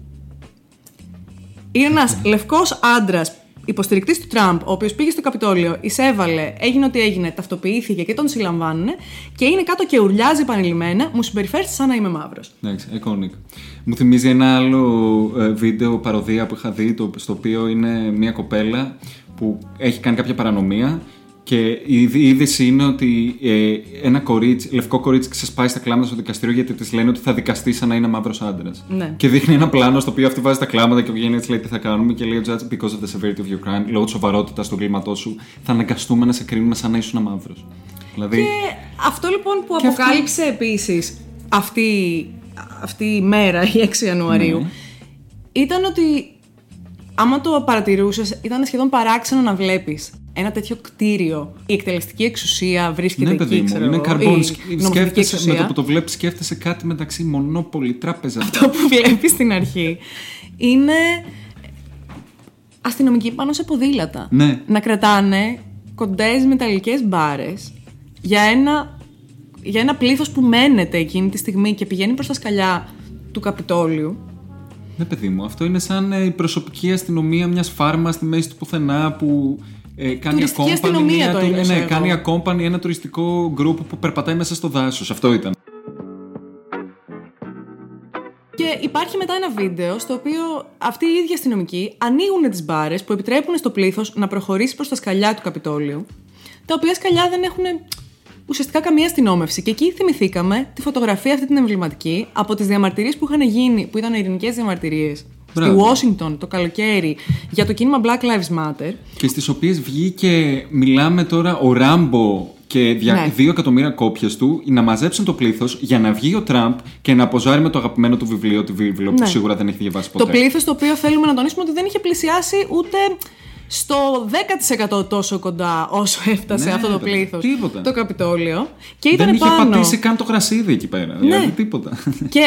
Είναι ένας λευκός άντρας, υποστηρικτής του Τραμπ, ο οποίος πήγε στο Καπιτόλιο, εισέβαλε, έγινε ό,τι έγινε, ταυτοποιήθηκε και τον συλλαμβάνουν, και είναι κάτω και ουρλιάζει επανειλημμένα «Μου συμπεριφέρεστε σαν να είμαι μαύρος». Εντάξει, iconic. Μου θυμίζει ένα άλλο βίντεο παροδία που είχα δει, στο οποίο είναι μια κοπέλα που έχει κάνει κάποια παρανομία. Και η είδηση είναι ότι ένα λευκό κορίτσι ξεσπάει στα κλάματα στο δικαστήριο, γιατί της λένε ότι θα δικαστεί σαν να είναι μαύρος άντρας. Ναι. Και δείχνει ένα πλάνο στο οποίο αυτή βάζει τα κλάματα και βγαίνει έτσι, λέει τι θα κάνουμε. Και λέει ο judge, because of the severity of your crime, λόγω της σοβαρότητας του εγκλήματός σου, θα αναγκαστούμε να σε κρίνουμε σαν να ήσουν μαύρος. Δηλαδή... Και αυτό λοιπόν που αποκάλυψε επίσης αυτή η μέρα, η 6 Ιανουαρίου, ήταν ότι άμα το παρατηρούσες, ήταν σχεδόν παράξενο να βλέπεις ένα τέτοιο κτίριο. Η εκτελεστική εξουσία βρίσκεται εκεί, ξέρω εγώ. Είναι καρμπόν. Σκέφτεσαι, με το που το βλέπεις, σκέφτεσαι κάτι μεταξύ Μονόπολη, τράπεζα. Αυτό που βλέπεις στην αρχή είναι αστυνομικοί πάνω σε ποδήλατα. Ναι. Να κρατάνε κοντές μεταλλικές μπάρες για ένα πλήθος που μένεται εκείνη τη στιγμή και πηγαίνει προς τα σκαλιά του Καπιτόλιου. Ναι, παιδί μου, αυτό είναι σαν η προσωπική αστυνομία μιας φάρμας στη μέση του πουθενά που. Κάνει ακόμπανι ένα τουριστικό γκρουπ που περπατάει μέσα στο δάσος. Αυτό ήταν. Και υπάρχει μετά ένα βίντεο στο οποίο αυτοί οι ίδιοι αστυνομικοί ανοίγουν τις μπάρες που επιτρέπουν στο πλήθος να προχωρήσει προς τα σκαλιά του Καπιτόλιου, τα οποία σκαλιά δεν έχουν ουσιαστικά καμία αστυνόμευση. Και εκεί θυμηθήκαμε τη φωτογραφία αυτή την εμβληματική από τις διαμαρτυρίες που είχαν γίνει, που ήταν ειρηνικές διαμαρτυρίες. Στη Ουάσιγκτον το καλοκαίρι για το κίνημα Black Lives Matter. Και στις οποίες βγήκε, μιλάμε τώρα, ο Ράμπο και 2 εκατομμύρια κόπιες του να μαζέψουν το πλήθος για να βγει ο Τραμπ και να αποζάρει με το αγαπημένο του βιβλίο, που σίγουρα δεν έχει διαβάσει ποτέ. Το πλήθος το οποίο θέλουμε να τονίσουμε ότι δεν είχε πλησιάσει ούτε στο 10% τόσο κοντά όσο έφτασε αυτό το πλήθος. Τίποτα. Το Καπιτόλιο. Και ήταν δεν είχε πάνω. Πατήσει καν το γρασίδι εκεί πέρα. Δηλαδή τίποτα. Και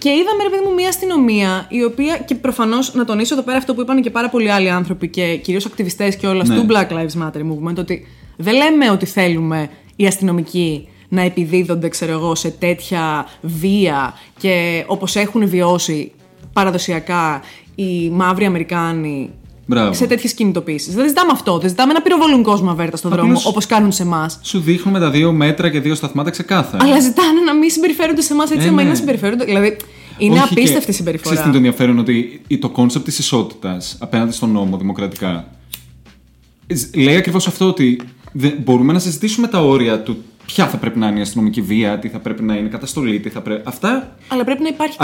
Και είδαμε, ρε παιδί μου, μια αστυνομία η οποία. Και προφανώς να τονίσω εδώ πέρα αυτό που είπαν και πάρα πολλοί άλλοι άνθρωποι και κυρίως ακτιβιστές και όλα του Black Lives Matter Movement, ότι δεν λέμε ότι θέλουμε οι αστυνομικοί να επιδίδονται, ξέρω εγώ, σε τέτοια βία και όπως έχουν βιώσει παραδοσιακά οι μαύροι Αμερικάνοι. Μπράβο. Σε τέτοιες κινητοποίησεις. Δεν ζητάμε αυτό. Δεν ζητάμε να πυροβολούν κόσμο αβέρτα στον δρόμο όπως κάνουν σε εμάς. Σου δείχνουμε τα δύο μέτρα και δύο σταθμάτα ξεκάθαρα. Αλλά ζητάνε να μην συμπεριφέρονται σε εμάς έτσι, άμα είναι να συμπεριφέρονται. Δηλαδή, είναι απίστευτη συμπεριφορά. Ξέρεις τι είναι το ενδιαφέρον, ότι το κόνσεπτ της ισότητας απέναντι στον νόμο δημοκρατικά λέει ακριβώς αυτό, ότι μπορούμε να συζητήσουμε τα όρια του. Ποια θα πρέπει να είναι η αστυνομική βία, τι θα πρέπει να είναι η καταστολή, τι θα πρέπει. Αυτά. Αλλά πρέπει να υπάρχει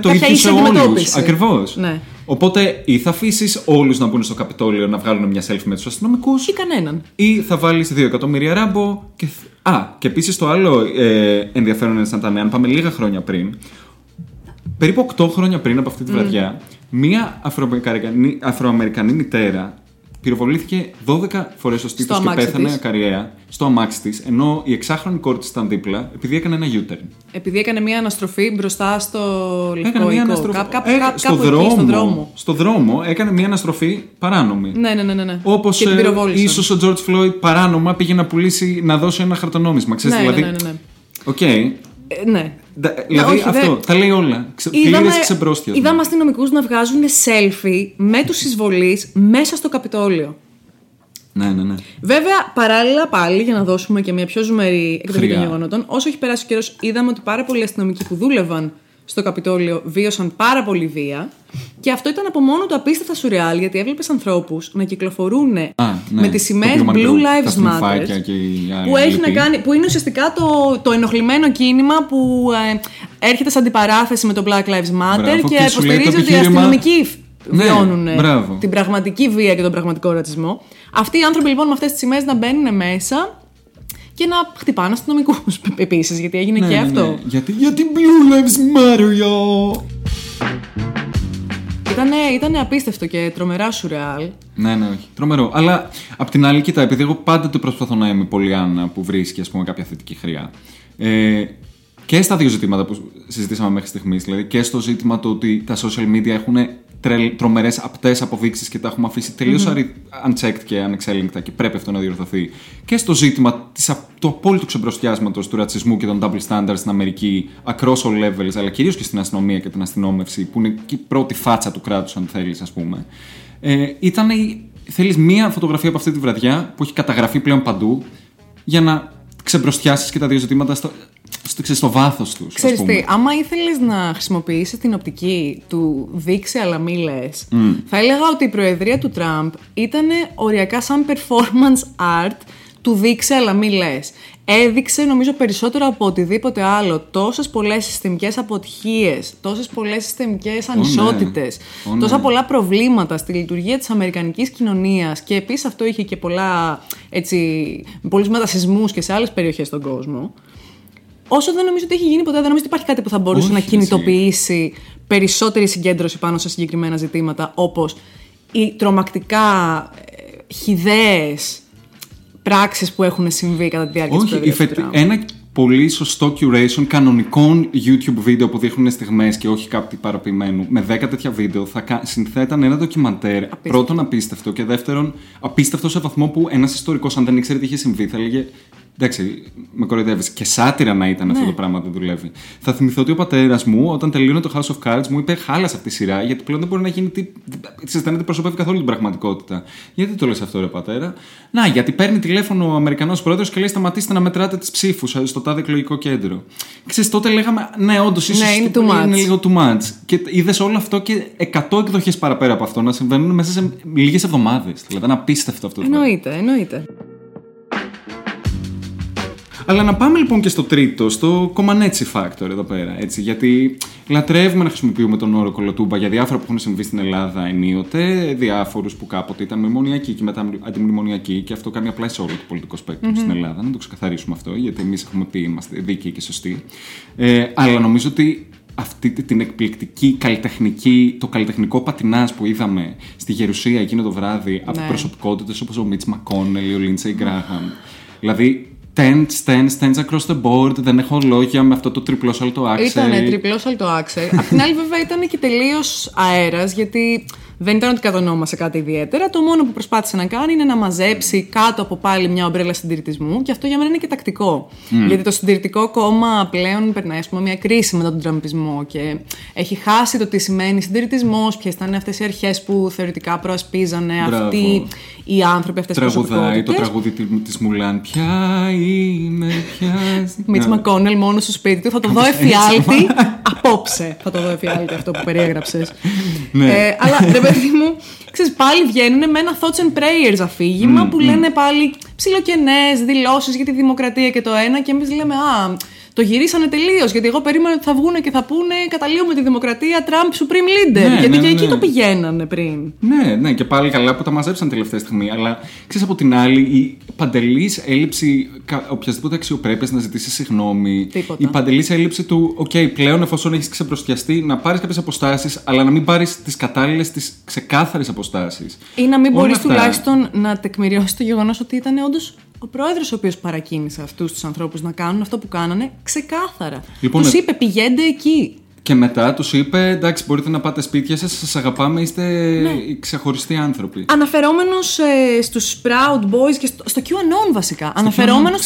κάποια ίση αντιμετώπιση. Ακριβώς. Ναι. Οπότε ή θα αφήσεις όλους να μπουν στο Καπιτόλιο να βγάλουν μια selfie με τους αστυνομικούς. Ή κανέναν. Ή θα βάλεις 2 εκατομμύρια ράμπο. Και... Α, και επίσης το άλλο ενδιαφέρον είναι να ήταν, αν πάμε λίγα χρόνια πριν, περίπου 8 χρόνια πριν από αυτή τη βραδιά, μία Αφροαμερικανή μητέρα. Πυροβολήθηκε 12 φορές στο στήθος και πέθανε ακαριέα στο αμάξι της, ενώ η 6χρονη κόρη της ήταν δίπλα, επειδή έκανε ένα U-turn. Επειδή έκανε μια αναστροφή μπροστά στο λευκό οίκο. Στο δρόμο έκανε μια αναστροφή παράνομη. Ναι. Όπως ίσως ο George Floyd παράνομα πήγε να πουλήσει, να δώσει ένα χαρτονόμισμα. Ξέρεις, ναι. Οκ. Ναι. Δηλαδή όχι, αυτό, τα λέει όλα. Πλήρες ξεμπρόστια. Είδαμε αστυνομικούς να βγάζουν selfie με τους εισβολείς μέσα στο Καπιτόλιο. Ναι. Βέβαια, παράλληλα πάλι, για να δώσουμε και μια πιο ζουμερή εκδοχή των γεγονότων, όσο έχει περάσει ο καιρός, είδαμε ότι πάρα πολλοί αστυνομικοί που δούλευαν στο Καπιτόλιο βίωσαν πάρα πολύ βία. Και αυτό ήταν από μόνο του απίστευτα σουρεάλ, γιατί έβλεπες ανθρώπους να κυκλοφορούν με τις σημαίες Blue Lives Matter, που έχει να κάνει, που είναι ουσιαστικά το ενοχλημένο κίνημα που έρχεται σε αντιπαράθεση με το Black Lives Matter. Μπράβο, και υποστηρίζει ότι οι αστυνομικοί βιώνουν την πραγματική βία και τον πραγματικό ρατσισμό. Αυτοί οι άνθρωποι λοιπόν με αυτές τις σημαίες να μπαίνουν μέσα και να χτυπάνε αστυνομικούς επίσης, γιατί έγινε και αυτό. Ναι. Γιατί Blue Lives Matter, yo! Ήτανε απίστευτο και τρομερά σουρεάλ. Ναι, όχι. Τρομερό. Αλλά απ' την άλλη, κοιτά, επειδή εγώ πάντα το προσπαθώ να είμαι Πολιάννα που βρίσκει, ας πούμε, κάποια θετική χρειά. Και στα δύο ζητήματα που συζητήσαμε μέχρι στιγμής, δηλαδή και στο ζήτημα το ότι τα social media έχουν τρομερές απτές αποδείξεις και τα έχουμε αφήσει τελείως unchecked και ανεξέλεγκτα και πρέπει αυτό να διορθωθεί. Και στο ζήτημα του απόλυτου ξεμπροστιάσματος του ρατσισμού και των double standards στην Αμερική, across all levels, αλλά κυρίως και στην αστυνομία και την αστυνόμευση, που είναι και η πρώτη φάτσα του κράτους, αν θέλεις, ας πούμε. Θέλεις μία φωτογραφία από αυτή τη βραδιά που έχει καταγραφεί πλέον παντού για να ξεμπροστιάσεις και τα δύο ζητήματα στο βάθος τους. Ξέρεις τι, άμα ήθελες να χρησιμοποιήσεις την οπτική του δείξε αλλά μη λες, θα έλεγα ότι η προεδρία του Τραμπ ήταν οριακά σαν performance art του δείξε αλλά μη λες. Έδειξε, νομίζω, περισσότερο από οτιδήποτε άλλο τόσες πολλές συστημικές αποτυχίες, τόσες πολλές συστημικές ανισότητες, τόσα πολλά προβλήματα στη λειτουργία της αμερικανικής κοινωνίας, και επίσης αυτό είχε και πολλούς μετασυσμούς και σε άλλες περιοχές στον κόσμο. Όσο δεν νομίζω ότι έχει γίνει ποτέ, δεν νομίζω ότι υπάρχει κάτι που θα μπορούσε να κινητοποιήσει περισσότερη συγκέντρωση πάνω σε συγκεκριμένα ζητήματα, όπως οι τρομακτικά χυδαίες πράξεις που έχουν συμβεί κατά τη διάρκεια της προεδρίας του Τραμπ. Ένα πολύ σωστό curation κανονικών YouTube βίντεο που δείχνουν στιγμές και όχι κάτι παραποιημένου, με 10 τέτοια βίντεο, θα συνθέταν ένα ντοκιμαντέρ. Πρώτον, απίστευτο, και δεύτερον, απίστευτο σε βαθμό που ένας ιστορικός, αν δεν ήξερε τι είχε συμβεί, θα έλεγε. Εντάξει, με κοροϊδεύεις. Και σάτυρα να ήταν αυτό το πράγμα, δεν δουλεύει. Θα θυμηθώ ότι ο πατέρας μου, όταν τελείωνε το House of Cards, μου είπε: χάλασε αυτή τη σειρά, γιατί πλέον δεν μπορεί να γίνει. Δεν αντιπροσωπεύει καθόλου την πραγματικότητα. Γιατί το λες αυτό, ρε πατέρα? Να, γιατί παίρνει τηλέφωνο ο Αμερικανός πρόεδρος και λέει: σταματήστε να μετράτε τις ψήφους στο τάδε εκλογικό κέντρο. Ξέρεις, τότε λέγαμε: ναι, όντως, ίσως είναι λίγο too much. Και είδες όλο αυτό και 100 εκδοχές παραπέρα από αυτό να συμβαίνουν μέσα σε λίγες εβδομάδες. Δηλαδή, είναι απίστευτο αυτό. Εννοείται. Αλλά να πάμε λοιπόν και στο τρίτο, στο Comăneci factor εδώ πέρα, έτσι, γιατί λατρεύουμε να χρησιμοποιούμε τον όρο κολοτούμπα για διάφορα που έχουν συμβεί στην Ελλάδα ενίοτε, διάφορους που κάποτε ήταν μνημονιακοί και μετά αντιμνημονιακοί, και αυτό κάνει απλά σε όλο το πολιτικό σπέκτρο στην Ελλάδα, να το ξεκαθαρίσουμε αυτό, γιατί εμείς έχουμε πει είμαστε δίκαιοι και σωστοί, αλλά νομίζω ότι αυτή την εκπληκτική το καλλιτεχνικό πατινάζ που είδαμε στη Γερουσία εκείνο το βράδυ από προσωπικότητες όπως ο Mitch McConnell, ο Lindsey Graham, δηλαδή 10 across the board, δεν έχω λόγια με αυτό το τριπλό σαλτό άξερ. Ήτανε τριπλό σαλτό άξερ. Απ' την άλλη, βέβαια, ήταν και τελείως αέρας, γιατί δεν ήταν ότι κατονόμασε κάτι ιδιαίτερα. Το μόνο που προσπάθησε να κάνει είναι να μαζέψει κάτω από πάλι μια ομπρέλα συντηρητισμού, και αυτό για μένα είναι και τακτικό. Mm. Γιατί το συντηρητικό κόμμα πλέον περνάει, ας πούμε, μια κρίση μετά τον τραμπισμό και έχει χάσει το τι σημαίνει συντηρητισμός, ποιες ήταν αυτές οι αρχές που θεωρητικά προασπίζανε αυτοί οι άνθρωποι, αυτές οι προσωπικότητες. Τραγουδάει το τραγούδι της Μουλάν. Ποια είμαι, ποια. Μιτς Μακκόνελ μόνο στο σπίτι του. Θα το δω εφιάλτη απόψε. Θα το δω εφιάλτη αυτό που περιέγραψες. Αλλά ρε παιδί μου, ξέρεις, πάλι βγαίνουν με ένα thoughts and prayers αφήγημα που λένε πάλι ψιλοκενές δηλώσεις για τη δημοκρατία και το ένα, και εμείς λέμε το γυρίσανε τελείως, γιατί εγώ περίμενα ότι θα βγούνε και θα πούνε καταλύουμε τη δημοκρατία, Τραμπ Supreme Leader. Γιατί εκεί το πηγαίνανε πριν. Ναι, και πάλι καλά που τα μαζέψαν τελευταία στιγμή. Αλλά ξέρεις, από την άλλη, η παντελής έλλειψη οποιασδήποτε αξιοπρέπεια να ζητήσει συγγνώμη. Τίποτα. Η παντελής έλλειψη του, πλέον εφόσον έχεις ξεπροστιαστεί, να πάρεις κάποιες αποστάσεις, αλλά να μην πάρεις τις κατάλληλες, τις ξεκάθαρες αποστάσεις. Ή να μην μπορείς τουλάχιστον να τεκμηριώσεις το γεγονός ότι ήταν όντως ο πρόεδρος ο οποίος παρακίνησε αυτούς τους ανθρώπους να κάνουν αυτό που κάνανε ξεκάθαρα. Λοιπόν, τους είπε πηγαίνετε εκεί. Και μετά τους είπε εντάξει, μπορείτε να πάτε σπίτια σας, σας αγαπάμε, είστε ξεχωριστοί άνθρωποι. Αναφερόμενος στους Proud Boys και στο QAnon βασικά. Αναφερόμενος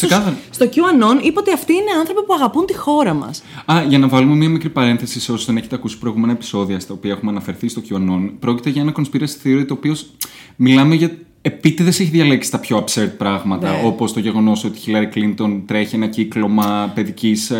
στο QAnon, είπε ότι αυτοί είναι άνθρωποι που αγαπούν τη χώρα μας. Για να βάλουμε μια μικρή παρένθεση σε όσους δεν έχετε ακούσει προηγούμενα επεισόδια στα οποία έχουμε αναφερθεί στο QAnon, πρόκειται για ένα conspiracy theory το οποίο μιλάμε για. Επίτηδες έχει διαλέξει τα πιο absurd πράγματα, όπως το γεγονός ότι η Χίλαρη Κλίντον τρέχει ένα κύκλωμα παιδικής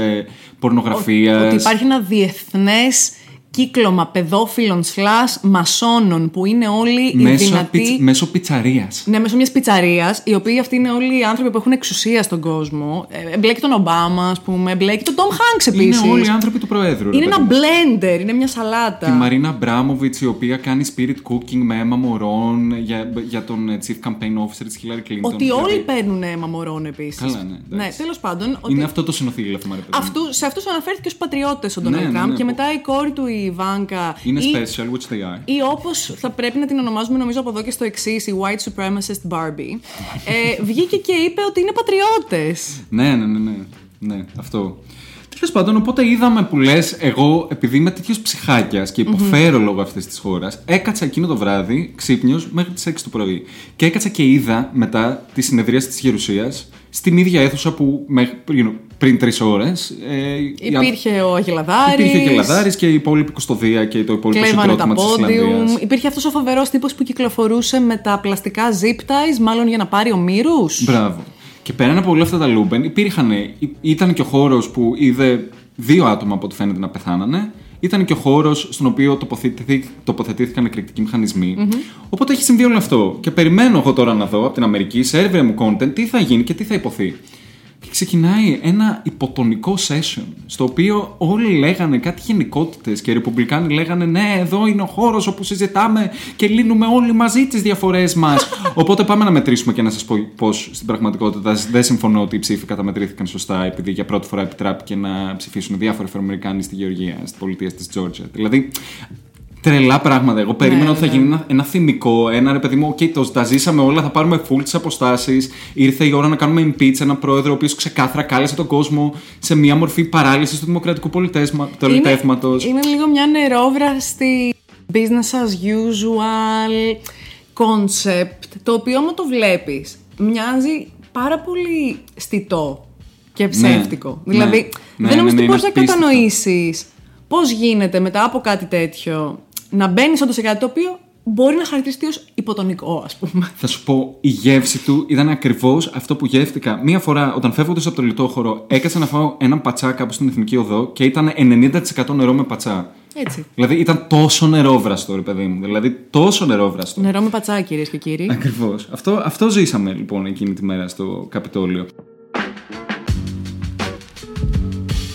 πορνογραφίας. Ότι υπάρχει ένα διεθνές κύκλωμα παιδόφιλων / μασόνων που είναι όλοι μέσω δυνατοί. Μέσω πιτσαρίας. Ναι, μέσω μιας πιτσαρίας, οι οποίοι αυτοί είναι όλοι οι άνθρωποι που έχουν εξουσία στον κόσμο. Μπλέκει τον Ομπάμα, ας πούμε, μπλέκει τον Τόμ Χάνξ επίσης. Είναι όλοι οι άνθρωποι του Προέδρου. Είναι ένα blender, είναι μια σαλάτα. Τη Μαρίνα Μπράμοβιτς, η οποία κάνει spirit cooking με αίμα μωρών για τον Chief Campaign Officer της Hillary Clinton. Ότι όλοι παίρνουν αίμα μωρών επίσης. Καλά, ναι, τέλος πάντων. Είναι ότι αυτό το συνοθήλευμα, ρε παιδί. Σε αυτούς αναφέρθηκε ως πατριώτες ο Ντόναλντ Τραμπ και μετά η κόρη του η Βάνκα, είναι special, which they are. Ή όπως θα πρέπει να την ονομάζουμε νομίζω από εδώ και στο εξής, η white supremacist Barbie, βγήκε και είπε ότι είναι πατριώτες. Ναι, αυτό. Τέλος πάντων, οπότε είδαμε που λες, εγώ επειδή είμαι τέτοιος ψυχάκιας και υποφέρω λόγω αυτής της χώρας, έκατσα εκείνο το βράδυ ξύπνιος μέχρι τις 6 το πρωί. Και έκατσα και είδα μετά τη συνεδρίαση της Γερουσίας στην ίδια αίθουσα που πριν 3 ώρες. Υπήρχε ο Αγελαδάρης και η υπόλοιπη Κουστοδία και το υπόλοιπο συγκρότημα της Ισλανδίας. Υπήρχε αυτός ο φοβερός τύπος που κυκλοφορούσε με τα πλαστικά zip ties, μάλλον για να πάρει ομήρους. Μπράβο. Και πέραν από όλα αυτά τα Λούμπεν, ήταν και ο χώρος που είδε 2 άτομα από ό,τι φαίνεται να πεθάνανε. Ήταν και ο χώρος στον οποίο τοποθετήθηκαν εκρηκτικοί μηχανισμοί. Οπότε έχει συμβεί όλο αυτό. Και περιμένω εγώ τώρα να δω από την Αμερική, σερβιρε μου content, τι θα γίνει και τι θα υποθεί. Και ξεκινάει ένα υποτονικό session, στο οποίο όλοι λέγανε κάτι γενικότητες και οι Ρεπουμπλικάνοι λέγανε ναι, εδώ είναι ο χώρος όπου συζητάμε και λύνουμε όλοι μαζί τις διαφορές μας. Οπότε πάμε να μετρήσουμε και να σας πω πως στην πραγματικότητα δεν συμφωνώ ότι οι ψήφοι καταμετρήθηκαν σωστά, επειδή για πρώτη φορά επιτράπηκε να ψηφίσουν διάφοροι Αφροαμερικάνοι στη Γεωργία, στην πολιτεία της Τζόρτζια. Δηλαδή, τρελά πράγματα. Εγώ περίμενα ότι θα γίνει ένα θυμικό, ρε παιδί μου, τα ζήσαμε όλα, θα πάρουμε full τις αποστάσεις. Ήρθε η ώρα να κάνουμε impeach έναν πρόεδρο ο οποίος ξεκάθαρα κάλεσε τον κόσμο σε μια μορφή παράλυσης του δημοκρατικού πολιτεύματος. Είναι λίγο μια νερόβραστη business as usual concept, το οποίο όμως το βλέπεις, μοιάζει πάρα πολύ στιτό και ψεύτικο. Δηλαδή, δεν νομίζω ότι μπορείς να κατανοήσεις πώς γίνεται μετά από κάτι τέτοιο να μπαίνεις όντως σε κάτι το οποίο μπορεί να χαρακτηριστεί ως υποτονικό, ας πούμε. Θα σου πω, η γεύση του ήταν ακριβώς αυτό που γεύτηκα. Μία φορά, όταν φεύγοντας από το λιτόχωρο, έκανα να φάω έναν πατσά κάπου στην Εθνική Οδό και ήταν 90% νερό με πατσά. Έτσι. Δηλαδή ήταν τόσο νερόβραστο, ρε παιδί μου. Νερό με πατσά, κυρίες και κύριοι. Ακριβώς. Αυτό ζήσαμε λοιπόν εκείνη τη μέρα στο Καπιτόλιο.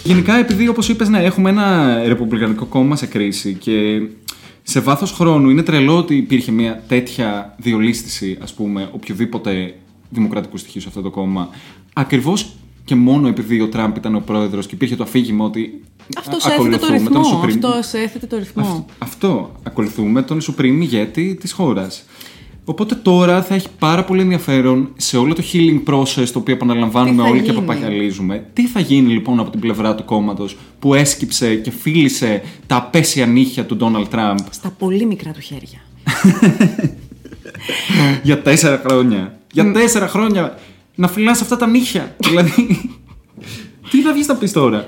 Γενικά, επειδή όπως είπες, έχουμε ένα ρεπουμπλικανικό κόμμα σε κρίση και σε βάθος χρόνου είναι τρελό ότι υπήρχε μια τέτοια διολίσθηση, ας πούμε, οποιοδήποτε δημοκρατικού στοιχείου σε αυτό το κόμμα. Ακριβώς και μόνο επειδή ο Τραμπ ήταν ο πρόεδρος και υπήρχε το αφήγημα ότι αυτό έθετε το ρυθμό. Αυτό. Ακολουθούμε τον Supreme ηγέτη της χώρας. Οπότε τώρα θα έχει πάρα πολύ ενδιαφέρον σε όλο το healing process το οποίο επαναλαμβάνουμε όλοι και παπακιαλίζουμε. Τι θα γίνει λοιπόν από την πλευρά του κόμματος που έσκυψε και φίλησε τα απέσια νύχια του Donald Trump. Στα πολύ μικρά του χέρια. Για 4 χρόνια. Για 4 χρόνια να φυλάς αυτά τα νύχια. Δηλαδή... Τι θα βγεις να πεις τώρα.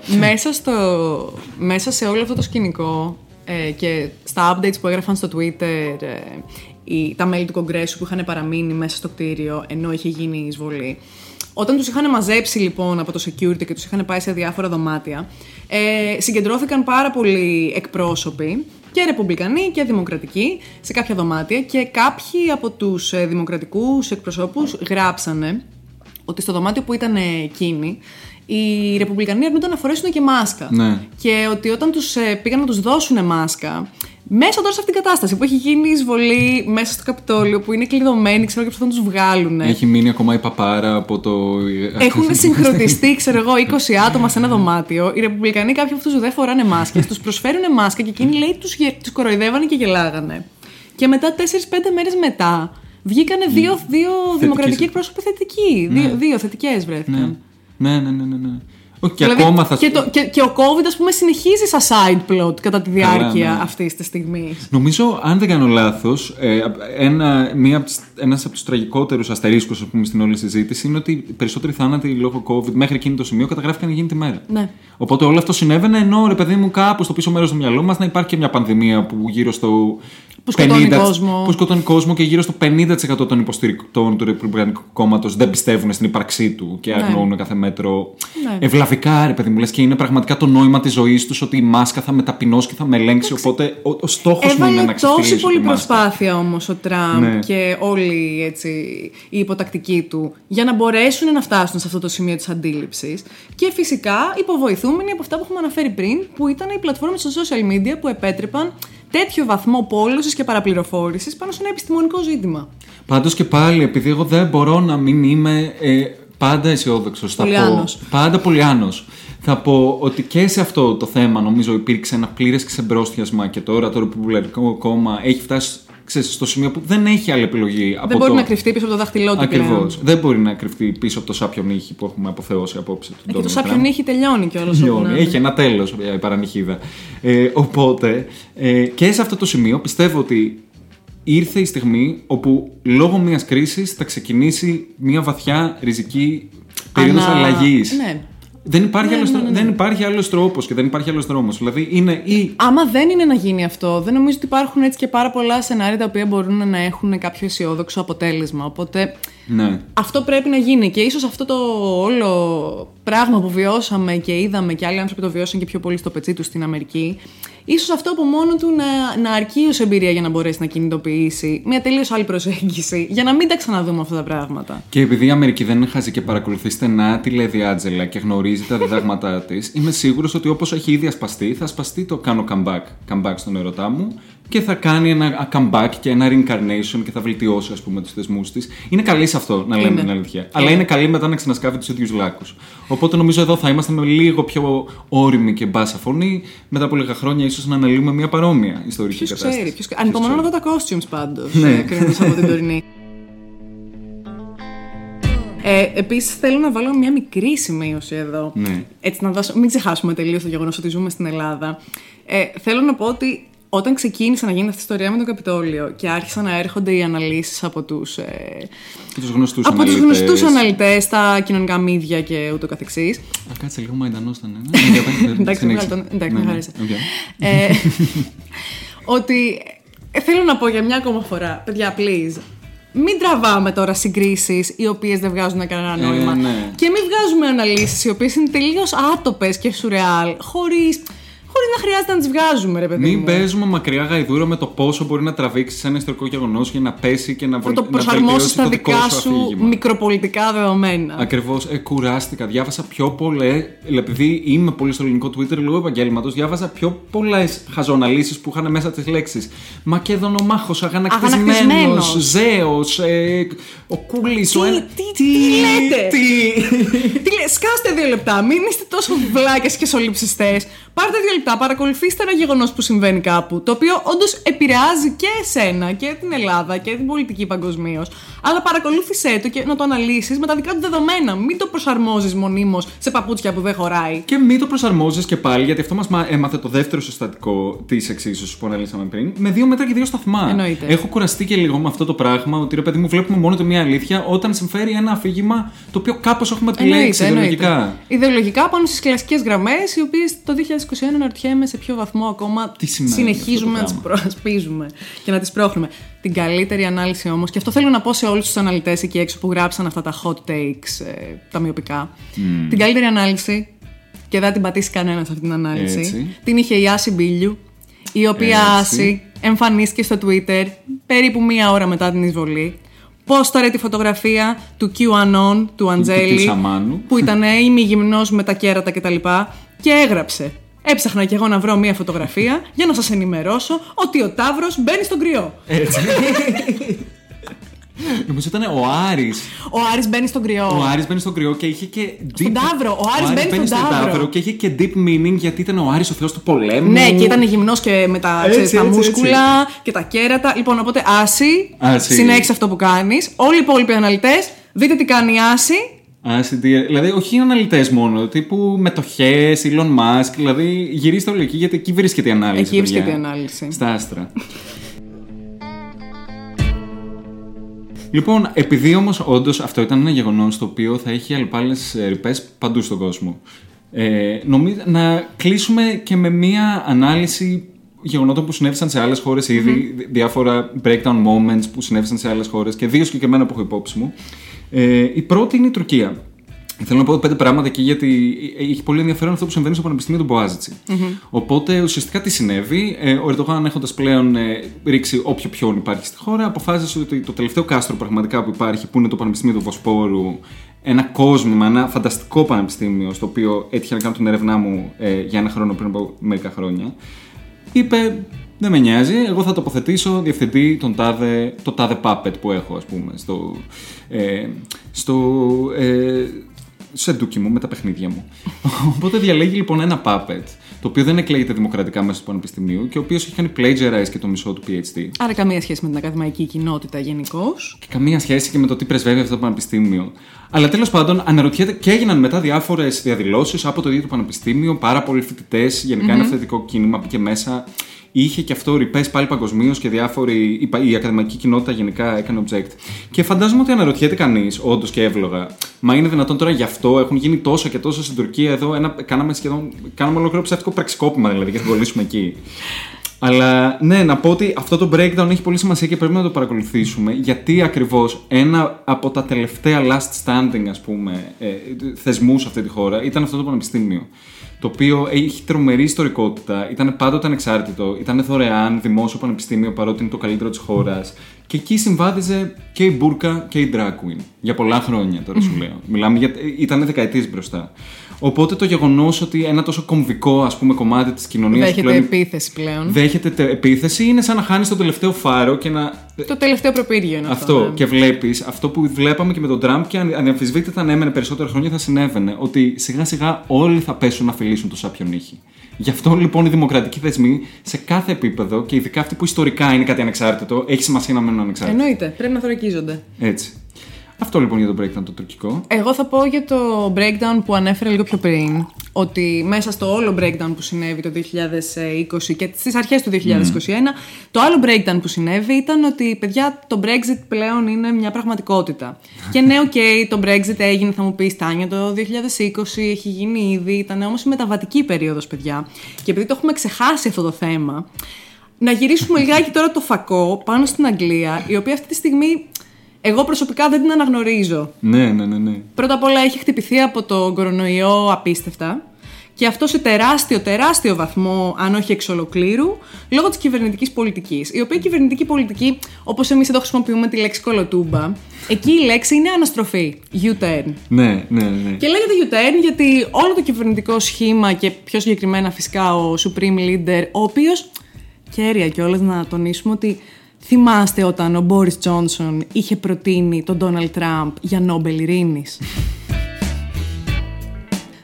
Μέσα σε όλο αυτό το σκηνικό και στα updates που έγραφαν στο Twitter τα μέλη του Κογκρέσου που είχαν παραμείνει μέσα στο κτίριο ενώ είχε γίνει η εισβολή. Όταν τους είχαν μαζέψει λοιπόν από το security και τους είχαν πάει σε διάφορα δωμάτια, συγκεντρώθηκαν πάρα πολλοί εκπρόσωποι και ρεπουμπλικανοί και δημοκρατικοί σε κάποια δωμάτια και κάποιοι από τους δημοκρατικούς εκπροσώπους γράψανε ότι στο δωμάτιο που ήταν εκείνοι οι ρεπουμπλικανοί αρνούνταν να φορέσουν και μάσκα. Ναι. Και ότι όταν τους πήγαν να τους δώσουν μάσκα, μέσα τώρα σε αυτήν την κατάσταση που έχει γίνει η εισβολή μέσα στο Καπιτόλιο, που είναι κλειδωμένοι, ξέρω, και προσπαθούν να τους βγάλουν. Έχει μείνει ακόμα η παπάρα από το. Έχουν συγχρονιστεί, ξέρω εγώ, 20 άτομα σε ένα δωμάτιο. Οι ρεπουμπλικανοί, κάποιοι από αυτούς δεν φοράνε μάσκες, τους προσφέρουν μάσκα και εκείνοι λέει τους κοροϊδεύανε και γελάγανε. Και μετά 4-5 μέρες μετά βγήκανε δύο δημοκρατικοί εκπρόσωποι θετικοί. Ναι. Δύο θετικές βρέθηκαν. Ναι. Και, δηλαδή, ακόμα θα... και ο COVID, ας πούμε, συνεχίζει σαν side plot κατά τη διάρκεια αυτής της στιγμής. Νομίζω, αν δεν κάνω λάθος, ένας από τους τραγικότερους αστερίσκους, ας πούμε, στην όλη συζήτηση είναι ότι περισσότεροι θάνατοι λόγω COVID μέχρι εκείνο το σημείο καταγράφηκαν εκείνη τη μέρα. Ναι. Οπότε όλο αυτό συνέβαινε, ενώ ρε παιδί μου, κάπου στο πίσω μέρος του μυαλού μας να υπάρχει και μια πανδημία που γύρω στο. Που σκοτώνει κόσμο και γύρω στο 50% των υποστηρικτών του Ρεπουμπλικανικού Κόμματος δεν πιστεύουν στην ύπαρξή του και αρνούν κάθε μέτρο. Ναι. Ευλαβικά, ρε παιδί μου, λες, και είναι πραγματικά το νόημα της ζωής τους ότι η μάσκα θα με ταπεινώσει και θα με ελέγξει. Οπότε ο στόχος μου είναι να ξεφύγει. Έβαλε τόση πολλή προσπάθεια όμως ο Τραμπ και όλοι έτσι, οι υποτακτικοί του για να μπορέσουν να φτάσουν σε αυτό το σημείο της αντίληψης. Και φυσικά υποβοηθούμενοι από αυτά που έχουμε αναφέρει πριν, που ήταν οι πλατφόρμες στα social media που επέτρεπαν τέτοιο βαθμό πόλωσης και παραπληροφόρησης πάνω σε ένα επιστημονικό ζήτημα. Πάντως και πάλι, επειδή εγώ δεν μπορώ να μην είμαι πάντα αισιόδοξος. Πάντα πολυάνος. Θα πω ότι και σε αυτό το θέμα νομίζω υπήρξε ένα πλήρες ξεμπρόστιασμα και τώρα το Ρεπουμπλικανικό Κόμμα έχει φτάσει στο σημείο που δεν έχει άλλη επιλογή. Δεν μπορεί να κρυφτεί πίσω από το δάχτυλό του. Ακριβώς. Δεν μπορεί να κρυφτεί πίσω από το σάπιο νύχι που έχουμε αποθεώσει απόψε. Και το σάπιο νύχι τελειώνει κιόλας. Έχει ένα τέλος η παρανυχίδα. Οπότε και σε αυτό το σημείο πιστεύω ότι ήρθε η στιγμή όπου λόγω μιας κρίσης θα ξεκινήσει μια βαθιά ριζική περίοδος αλλαγής. Ναι. Δεν υπάρχει, δεν υπάρχει άλλος τρόπος και δεν υπάρχει άλλος δρόμος. Δηλαδή είναι ή... Άμα δεν είναι να γίνει αυτό, δεν νομίζω ότι υπάρχουν έτσι και πάρα πολλά σενάρια τα οποία μπορούν να έχουν κάποιο αισιόδοξο αποτέλεσμα. Οπότε αυτό πρέπει να γίνει. Και ίσως αυτό το όλο πράγμα που βιώσαμε και είδαμε και άλλοι άνθρωποι το βιώσαν και πιο πολύ στο πετσί του στην Αμερική, ίσως αυτό από μόνο του να αρκεί ως εμπειρία για να μπορέσει να κινητοποιήσει μια τελείως άλλη προσέγγιση, για να μην τα ξαναδούμε αυτά τα πράγματα. Και επειδή η Αμερική δεν χάζει και παρακολουθεί στενά τη Λέδη Άντζελα και γνωρίζει τα διδάγματά της, είμαι σίγουρος ότι όπως έχει ήδη ασπαστεί, θα ασπαστεί το κάνω comeback στον ερωτά μου και θα κάνει ένα comeback και ένα reincarnation και θα βελτιώσει, ας πούμε, τους θεσμούς της. Είναι καλή σε αυτό, να λέμε την αλήθεια. Αλλά είναι καλή μετά να ξανασκάβει τους ίδιους λάκους. Οπότε νομίζω εδώ θα είμαστε με λίγο πιο όριμη και μπάσα φωνή μετά από λίγα χρόνια, ίσως να αναλύουμε μια παρόμοια ιστορική κατάσταση. Ποιος ξέρει. Ανυπομονώ να δω τα costumes πάντως, κρίνοντας από την τωρινή. Επίσης, θέλω να βάλω μια μικρή σημείωση εδώ. Ναι. Έτσι, μην ξεχάσουμε τελείως το γεγονός ότι ζούμε στην Ελλάδα. Θέλω να πω ότι όταν ξεκίνησε να γίνει αυτή η ιστορία με το Καπιτόλιο και άρχισαν να έρχονται οι αναλύσεις από τους γνωστούς αναλυτές, τα κοινωνικά μίδια και ούτω καθεξής. Κάτσε λίγο μαϊντανός ήταν. Εντάξει, με χάρισε. Ότι θέλω να πω για μια ακόμα φορά, παιδιά, please, μην τραβάμε τώρα συγκρίσεις οι οποίες δεν βγάζουν κανένα νόημα. Και μην βγάζουμε αναλύσεις οι οποίες είναι τελείως άτοπες και σουρεάλ, χωρίς να χρειάζεται να τις βγάζουμε, ρε παιδί μου. Μην παίζουμε μακριά γαϊδούρα με το πόσο μπορεί να τραβήξεις ένα ιστορικό γεγονός για να πέσει και να βοηθήσει. Να το προσαρμόσεις στα δικά σου μικροπολιτικά δεδομένα. Ακριβώς. Κουράστηκα. Διάβασα πιο πολλές. Επειδή είμαι πολύ στο ελληνικό Twitter λόγω επαγγέλματος, διάβαζα πιο πολλές χαζοαναλύσεις που είχαν μέσα τις λέξεις Μακεδονομάχος, αγανακτισμένος, Ζέος, ο Κούλης. Τι λέτε! Σκάστε 2 λεπτά. Μην είστε τόσο βλάκες και σολυψιστές. Πάρτε 2 λεπτά. απλά παρακολουθείς ένα γεγονός που συμβαίνει κάπου, το οποίο όντως επηρεάζει και εσένα και την Ελλάδα και την πολιτική παγκοσμίως. Αλλά παρακολούθησέ το και να το αναλύσεις με τα δικά του δεδομένα. Μην το προσαρμόζεις μονίμως σε παπούτσια που δεν χωράει. Και μην το προσαρμόζεις και πάλι, γιατί αυτό μας έμαθε το δεύτερο συστατικό της εξίσωσης που αναλύσαμε πριν. Με δύο μέτρα και δύο σταθμά. Εννοείται. Έχω κουραστεί και λίγο με αυτό το πράγμα, ότι ρε παιδί μου, βλέπουμε μόνο τη μία αλήθεια όταν συμφέρει ένα αφήγημα το οποίο κάπως έχουμε επιλέξει ιδεολογικά. Ιδεολογικά πάνω στις κλασικές γραμμές, οι οποίες το 2021 αναρωτιέμαι σε ποιο βαθμό ακόμα συνεχίζουμε να τις προασπίζουμε και να τις πρόχνουμε. Την καλύτερη ανάλυση όμως, και αυτό θέλω να πω σε όλους τους αναλυτές εκεί έξω που γράψαν αυτά τα hot takes, τα μειοπικά, την καλύτερη ανάλυση, και δεν την πατήσει κανένας αυτή την ανάλυση, έτσι, την είχε η Άση Μπίλιου, η οποία Άση εμφανίστηκε στο Twitter περίπου μία ώρα μετά την εισβολή. Πόσταρε τη φωτογραφία του QAnon, του Αντζέλη, που ήταν ημιγυμνός με τα κέρατα κτλ. Και έγραψε: έψαχνα κι εγώ να βρω μία φωτογραφία για να σας ενημερώσω ότι ο Ταύρος μπαίνει στον κρυό. Έτσι. Νομίζω ήταν ο Άρης. Ο Άρης μπαίνει στον κρυό. Ο Άρης μπαίνει στον κρυό και είχε και deep. Στον Ταύρο. Ο Άρης μπαίνει στον Ταύρο. Και είχε και deep meaning, γιατί ήταν ο Άρης ο θεός του πολέμου. Ναι, και ήταν γυμνός και με τα, έτσι, τα μούσκουλα και τα κέρατα. Λοιπόν, οπότε Άση, συνέχισε αυτό που κάνεις. Όλοι οι υπόλοιποι αναλυτές, δείτε τι κάνει η Άση. Δηλαδή, όχι αναλυτές μόνο, τύπου μετοχές, Elon Musk. Δηλαδή, γυρίστε όλοι εκεί, γιατί εκεί βρίσκεται η ανάλυση. Εκεί βρίσκεται η ανάλυση. Στα άστρα. Λοιπόν, επειδή όμως όντως αυτό ήταν ένα γεγονός το οποίο θα έχει αλλοπάλες ρυπές παντού στον κόσμο, νομίζω να κλείσουμε και με μία ανάλυση γεγονότων που συνέβησαν σε άλλες χώρες ήδη, διάφορα breakdown moments που συνέβησαν σε άλλες χώρες, και δύο συγκεκριμένα που έχω υπόψη μου. Η πρώτη είναι η Τουρκία. Θέλω να πω πέντε πράγματα εκεί, γιατί έχει πολύ ενδιαφέρον αυτό που συμβαίνει στο Πανεπιστήμιο του Μποğaziçi. Οπότε ουσιαστικά τι συνέβη. Ο Ερντογάν, έχοντας πλέον ρίξει όποιο πιόν υπάρχει στη χώρα, αποφάσισε ότι το τελευταίο κάστρο πραγματικά που υπάρχει, που είναι το Πανεπιστήμιο του Βοσπόρου, ένα κόσμημα, ένα φανταστικό πανεπιστήμιο, στο οποίο έτυχε να κάνω την ερευνά μου για ένα χρόνο πριν από μερικά χρόνια, είπε: δεν με νοιάζει, εγώ θα τοποθετήσω διευθυντή το τάδε puppet που έχω, ας πούμε, σε ντούκι μου με τα παιχνίδια μου. Οπότε διαλέγει λοιπόν ένα puppet, το οποίο δεν εκλέγεται δημοκρατικά μέσα του πανεπιστημίου και ο οποίος έχει κάνει plagiarize και το μισό του PhD. Άρα καμία σχέση με την ακαδημαϊκή κοινότητα γενικώς. Και καμία σχέση και με το τι πρεσβεύει αυτό το πανεπιστήμιο. Αλλά τέλος πάντων, αναρωτιέται, και έγιναν μετά διάφορες διαδηλώσεις από το ίδιο το πανεπιστήμιο, πάρα πολλοί φοιτητές, γενικά ένα αυθεντικό κίνημα πήγε μέσα. Είχε και αυτό ρυπές πάλι παγκοσμίως και διάφοροι. Η ακαδημαϊκή κοινότητα γενικά έκανε object. Και φαντάζομαι ότι αναρωτιέται κανείς, όντως και εύλογα, μα είναι δυνατόν τώρα γι' αυτό έχουν γίνει τόσα και τόσα στην Τουρκία? Εδώ κάναμε ολόκληρο ψεύτικο πραξικόπημα, δηλαδή, για να κολλήσουμε εκεί. Αλλά ναι, να πω ότι αυτό το breakdown έχει πολύ σημασία και πρέπει να το παρακολουθήσουμε, γιατί ακριβώς ένα από τα τελευταία last standing, ας πούμε, θεσμούς σε αυτή τη χώρα ήταν αυτό το πανεπιστήμιο, το οποίο έχει τρομερή ιστορικότητα, ήταν πάντοτε ανεξάρτητο, ήταν δωρεάν, δημόσιο πανεπιστήμιο, παρότι είναι το καλύτερο της χώρας. Και εκεί συμβάδιζε και η μπούρκα και η drag queen. Για πολλά χρόνια τώρα σου λέω. Μιλάμε για... Ήτανε δεκαετίες μπροστά. Οπότε το γεγονός ότι ένα τόσο κομβικό, ας πούμε, κομμάτι της κοινωνίας. Δέχεται επίθεση πλέον. Δέχεται επίθεση, είναι σαν να χάνεις τον τελευταίο φάρο και να. Το τελευταίο προπύργιο είναι αυτό. Αυτό. Ναι. Και βλέπεις αυτό που βλέπαμε και με τον Τραμπ, και αναμφισβήτητα, αν έμενε περισσότερα χρόνια, θα συνέβαινε. Ότι σιγά σιγά όλοι θα πέσουν να φιλήσουν το σάπιο νύχι. Γι' αυτό λοιπόν οι δημοκρατικοί θεσμοί σε κάθε επίπεδο, και ειδικά αυτοί που ιστορικά είναι κάτι ανεξάρτητο, έχει σημασία να μένουν ανεξάρτητοι. Εννοείται. Πρέπει να θωρακίζονται. Έτσι. Αυτό λοιπόν για το breakdown το τουρκικό. Εγώ θα πω για το breakdown που ανέφερα λίγο πιο πριν, ότι μέσα στο όλο breakdown που συνέβη το 2020 και στις αρχές του 2021, το άλλο breakdown που συνέβη ήταν ότι, παιδιά, το Brexit πλέον είναι μια πραγματικότητα. Και ναι, okay, το Brexit έγινε, θα μου πεις, Τάνια, το 2020, έχει γίνει ήδη, ήταν όμως η μεταβατική περίοδος, παιδιά. Και επειδή το έχουμε ξεχάσει αυτό το θέμα, να γυρίσουμε λιγάκι τώρα το φακό πάνω στην Αγγλία, η οποία αυτή τη στιγμή... Εγώ προσωπικά δεν την αναγνωρίζω. Ναι. Πρώτα απ' όλα έχει χτυπηθεί από τον κορονοϊό απίστευτα, και αυτό σε τεράστιο βαθμό, αν όχι εξ ολοκλήρου, λόγω της κυβερνητικής πολιτικής. Η οποία κυβερνητική πολιτική, όπως εμείς εδώ χρησιμοποιούμε τη λέξη κολοτούμπα, εκεί η λέξη είναι αναστροφή. U-turn. Ναι. Και λέγεται U-turn γιατί όλο το κυβερνητικό σχήμα, και πιο συγκεκριμένα φυσικά ο Supreme Leader, ο οποίος, κέρια κιόλας να τονίσουμε ότι. Θυμάστε όταν ο Μπόρις Τζόνσον είχε προτείνει τον Ντόναλντ Τραμπ για Νόμπελ Ειρήνης?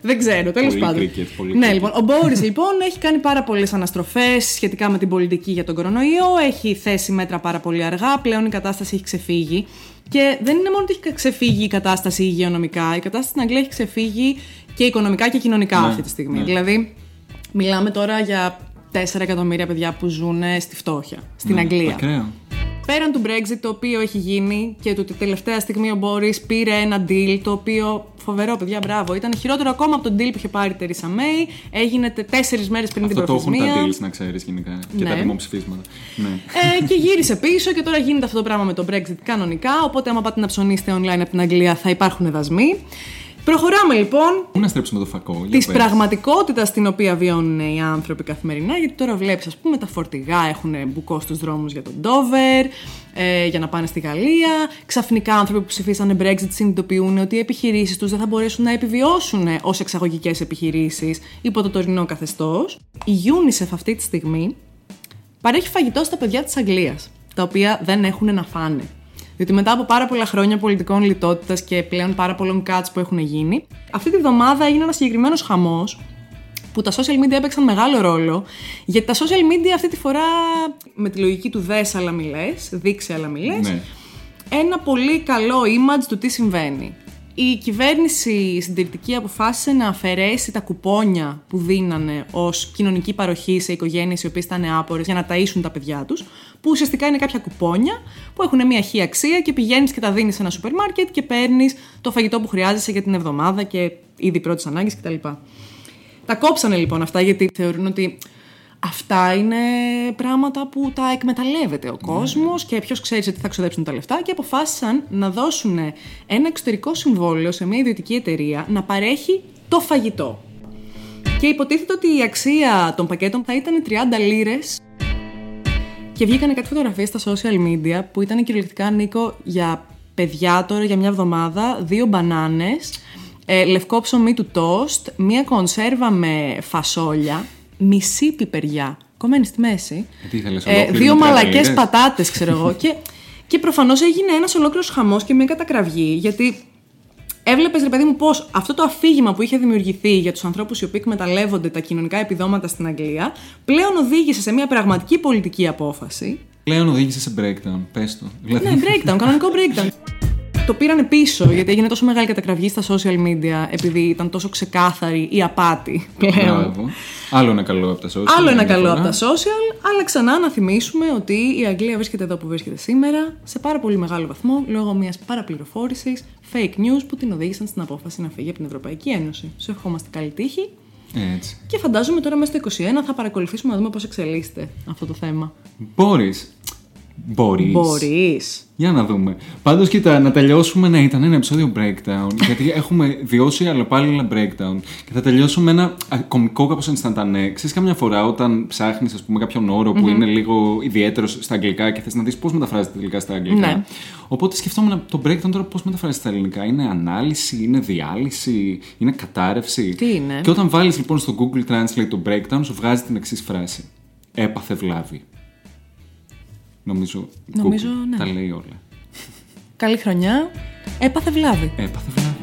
Δεν ξέρω, τέλος πάντων. Ναι, λοιπόν. Ο Μπόρις λοιπόν έχει κάνει πάρα πολλές αναστροφές σχετικά με την πολιτική για τον κορονοϊό. Έχει θέσει μέτρα πάρα πολύ αργά. Πλέον η κατάσταση έχει ξεφύγει. Και δεν είναι μόνο ότι έχει ξεφύγει η κατάσταση υγειονομικά. Η κατάσταση στην Αγγλία έχει ξεφύγει και οικονομικά και κοινωνικά, ναι, αυτή τη στιγμή. Ναι. Δηλαδή, μιλάμε τώρα για 4 εκατομμύρια παιδιά που ζουν στη φτώχεια στην, ναι, Αγγλία. Ακραία. Πέραν του Brexit, το οποίο έχει γίνει και το τελευταία στιγμή ο Μπόρις πήρε ένα deal, το οποίο φοβερό, παιδιά, μπράβο. Ήταν χειρότερο ακόμα από τον deal που είχε πάρει η Τέρισα Μέη. Έγινε 4 μέρες πριν την προθεσμία. Αυτό το έχουν τα deals, να ξέρεις, γενικά. Ναι. Και τα δημοψηφίσματα. Ναι. Και γύρισε πίσω και τώρα γίνεται αυτό το πράγμα με το Brexit κανονικά. Οπότε, άμα πάτε να ψωνίσετε online από την Αγγλία, θα υπάρχουν δασμοί. Προχωράμε λοιπόν. Πού να στρέψουμε το φακό, τη πραγματικότητα στην οποία βιώνουν οι άνθρωποι καθημερινά. Γιατί τώρα βλέπεις, ας πούμε, τα φορτηγά έχουν μπουκώσει τους δρόμους για τον Ντόβερ, για να πάνε στη Γαλλία. Ξαφνικά άνθρωποι που ψηφίσανε Brexit συνειδητοποιούν ότι οι επιχειρήσεις τους δεν θα μπορέσουν να επιβιώσουν ως εξαγωγικές επιχειρήσεις υπό το τωρινό καθεστώς. Η UNICEF αυτή τη στιγμή παρέχει φαγητό στα παιδιά της Αγγλίας, τα οποία δεν έχουν να φάνε. Διότι μετά από πάρα πολλά χρόνια πολιτικών λιτότητας και πλέον πάρα πολλών cuts που έχουν γίνει, αυτή τη βδομάδα έγινε ένας συγκεκριμένος χαμός που τα social media έπαιξαν μεγάλο ρόλο, γιατί τα social media αυτή τη φορά, με τη λογική του δες αλλά μιλές, δείξε αλλά μιλές, ναι, ένα πολύ καλό image του τι συμβαίνει. Η κυβέρνηση συντηρητική αποφάσισε να αφαιρέσει τα κουπόνια που δίνανε ως κοινωνική παροχή σε οικογένειες οι οποίες ήταν άπορες για να ταΐσουν τα παιδιά τους, που ουσιαστικά είναι κάποια κουπόνια που έχουν μια χή αξία και πηγαίνεις και τα δίνεις σε ένα σούπερ μάρκετ και παίρνεις το φαγητό που χρειάζεσαι για την εβδομάδα και είδη πρώτης ανάγκης κτλ. Τα κόψανε λοιπόν αυτά, γιατί θεωρούν ότι αυτά είναι πράγματα που τα εκμεταλλεύεται ο κόσμος, και ποιος ξέρει τι θα ξοδέψουν τα λεφτά, και αποφάσισαν να δώσουν ένα εξωτερικό συμβόλαιο σε μια ιδιωτική εταιρεία να παρέχει το φαγητό. Και υποτίθεται ότι η αξία των πακέτων θα ήταν 30 λίρες, και βγήκανε κάτι φωτογραφίες στα social media που ήταν κυριολεκτικά, Νίκο, για παιδιά τώρα για μια εβδομάδα, 2 μπανάνες, λευκό ψωμί του τόστ, μια κονσέρβα με φασόλια, μισή πιπεριά, κομμένη στη μέση, ήθελες, 2 μαλακές πατάτες, ξέρω εγώ. Και προφανώς έγινε ένας ολόκληρος χαμός και μια κατακραυγή, γιατί έβλεπες, ρε παιδί μου, πως αυτό το αφήγημα που είχε δημιουργηθεί για τους ανθρώπους οι οποίοι εκμεταλλεύονται τα κοινωνικά επιδόματα στην Αγγλία, πλέον οδήγησε σε μια πραγματική πολιτική απόφαση. Πλέον οδήγησε σε breakdown, πες το. Ναι, breakdown, κανονικό breakdown. Το πήρανε πίσω, γιατί έγινε τόσο μεγάλη κατακραυγή στα social media, επειδή ήταν τόσο ξεκάθαρη η απάτη πλέον. Μπράβο. Άλλο ένα καλό από τα social. Άλλο ένα καλό από τα social, αλλά ξανά να θυμίσουμε ότι η Αγγλία βρίσκεται εδώ που βρίσκεται σήμερα, σε πάρα πολύ μεγάλο βαθμό, λόγω μιας παραπληροφόρησης, fake news, που την οδήγησαν στην απόφαση να φύγει από την Ευρωπαϊκή Ένωση. Σου ευχόμαστε καλή τύχη. Έτσι. Και φαντάζομαι τώρα μέσα στο 2021 θα παρακολουθήσουμε να δούμε πώς εξελίσσεται αυτό το θέμα. Μπορείς. Για να δούμε. Πάντως, κοίτα, να τελειώσουμε. Ναι, ήταν ένα επεισόδιο breakdown. Γιατί έχουμε βιώσει αλλοπάλληλα breakdown. Και θα τελειώσουμε ένα κωμικό κάπως ενσταντανέ. Ξέρεις, καμιά φορά όταν ψάχνεις, ας πούμε, κάποιον όρο που είναι λίγο ιδιαίτερος στα αγγλικά και θες να δεις πώς μεταφράζεται τελικά στα αγγλικά. Ναι. Οπότε σκεφτόμουν το breakdown τώρα πώς μεταφράζεται στα ελληνικά. Είναι ανάλυση, είναι διάλυση, είναι κατάρρευση. Τι είναι. Και όταν βάλεις λοιπόν στο Google Translate το breakdown, σου βγάζει την εξής φράση. Έπαθε βλάβη. Νομίζω Google, ναι, τα λέει όλα. Καλή χρονιά. Έπαθε βλάβη.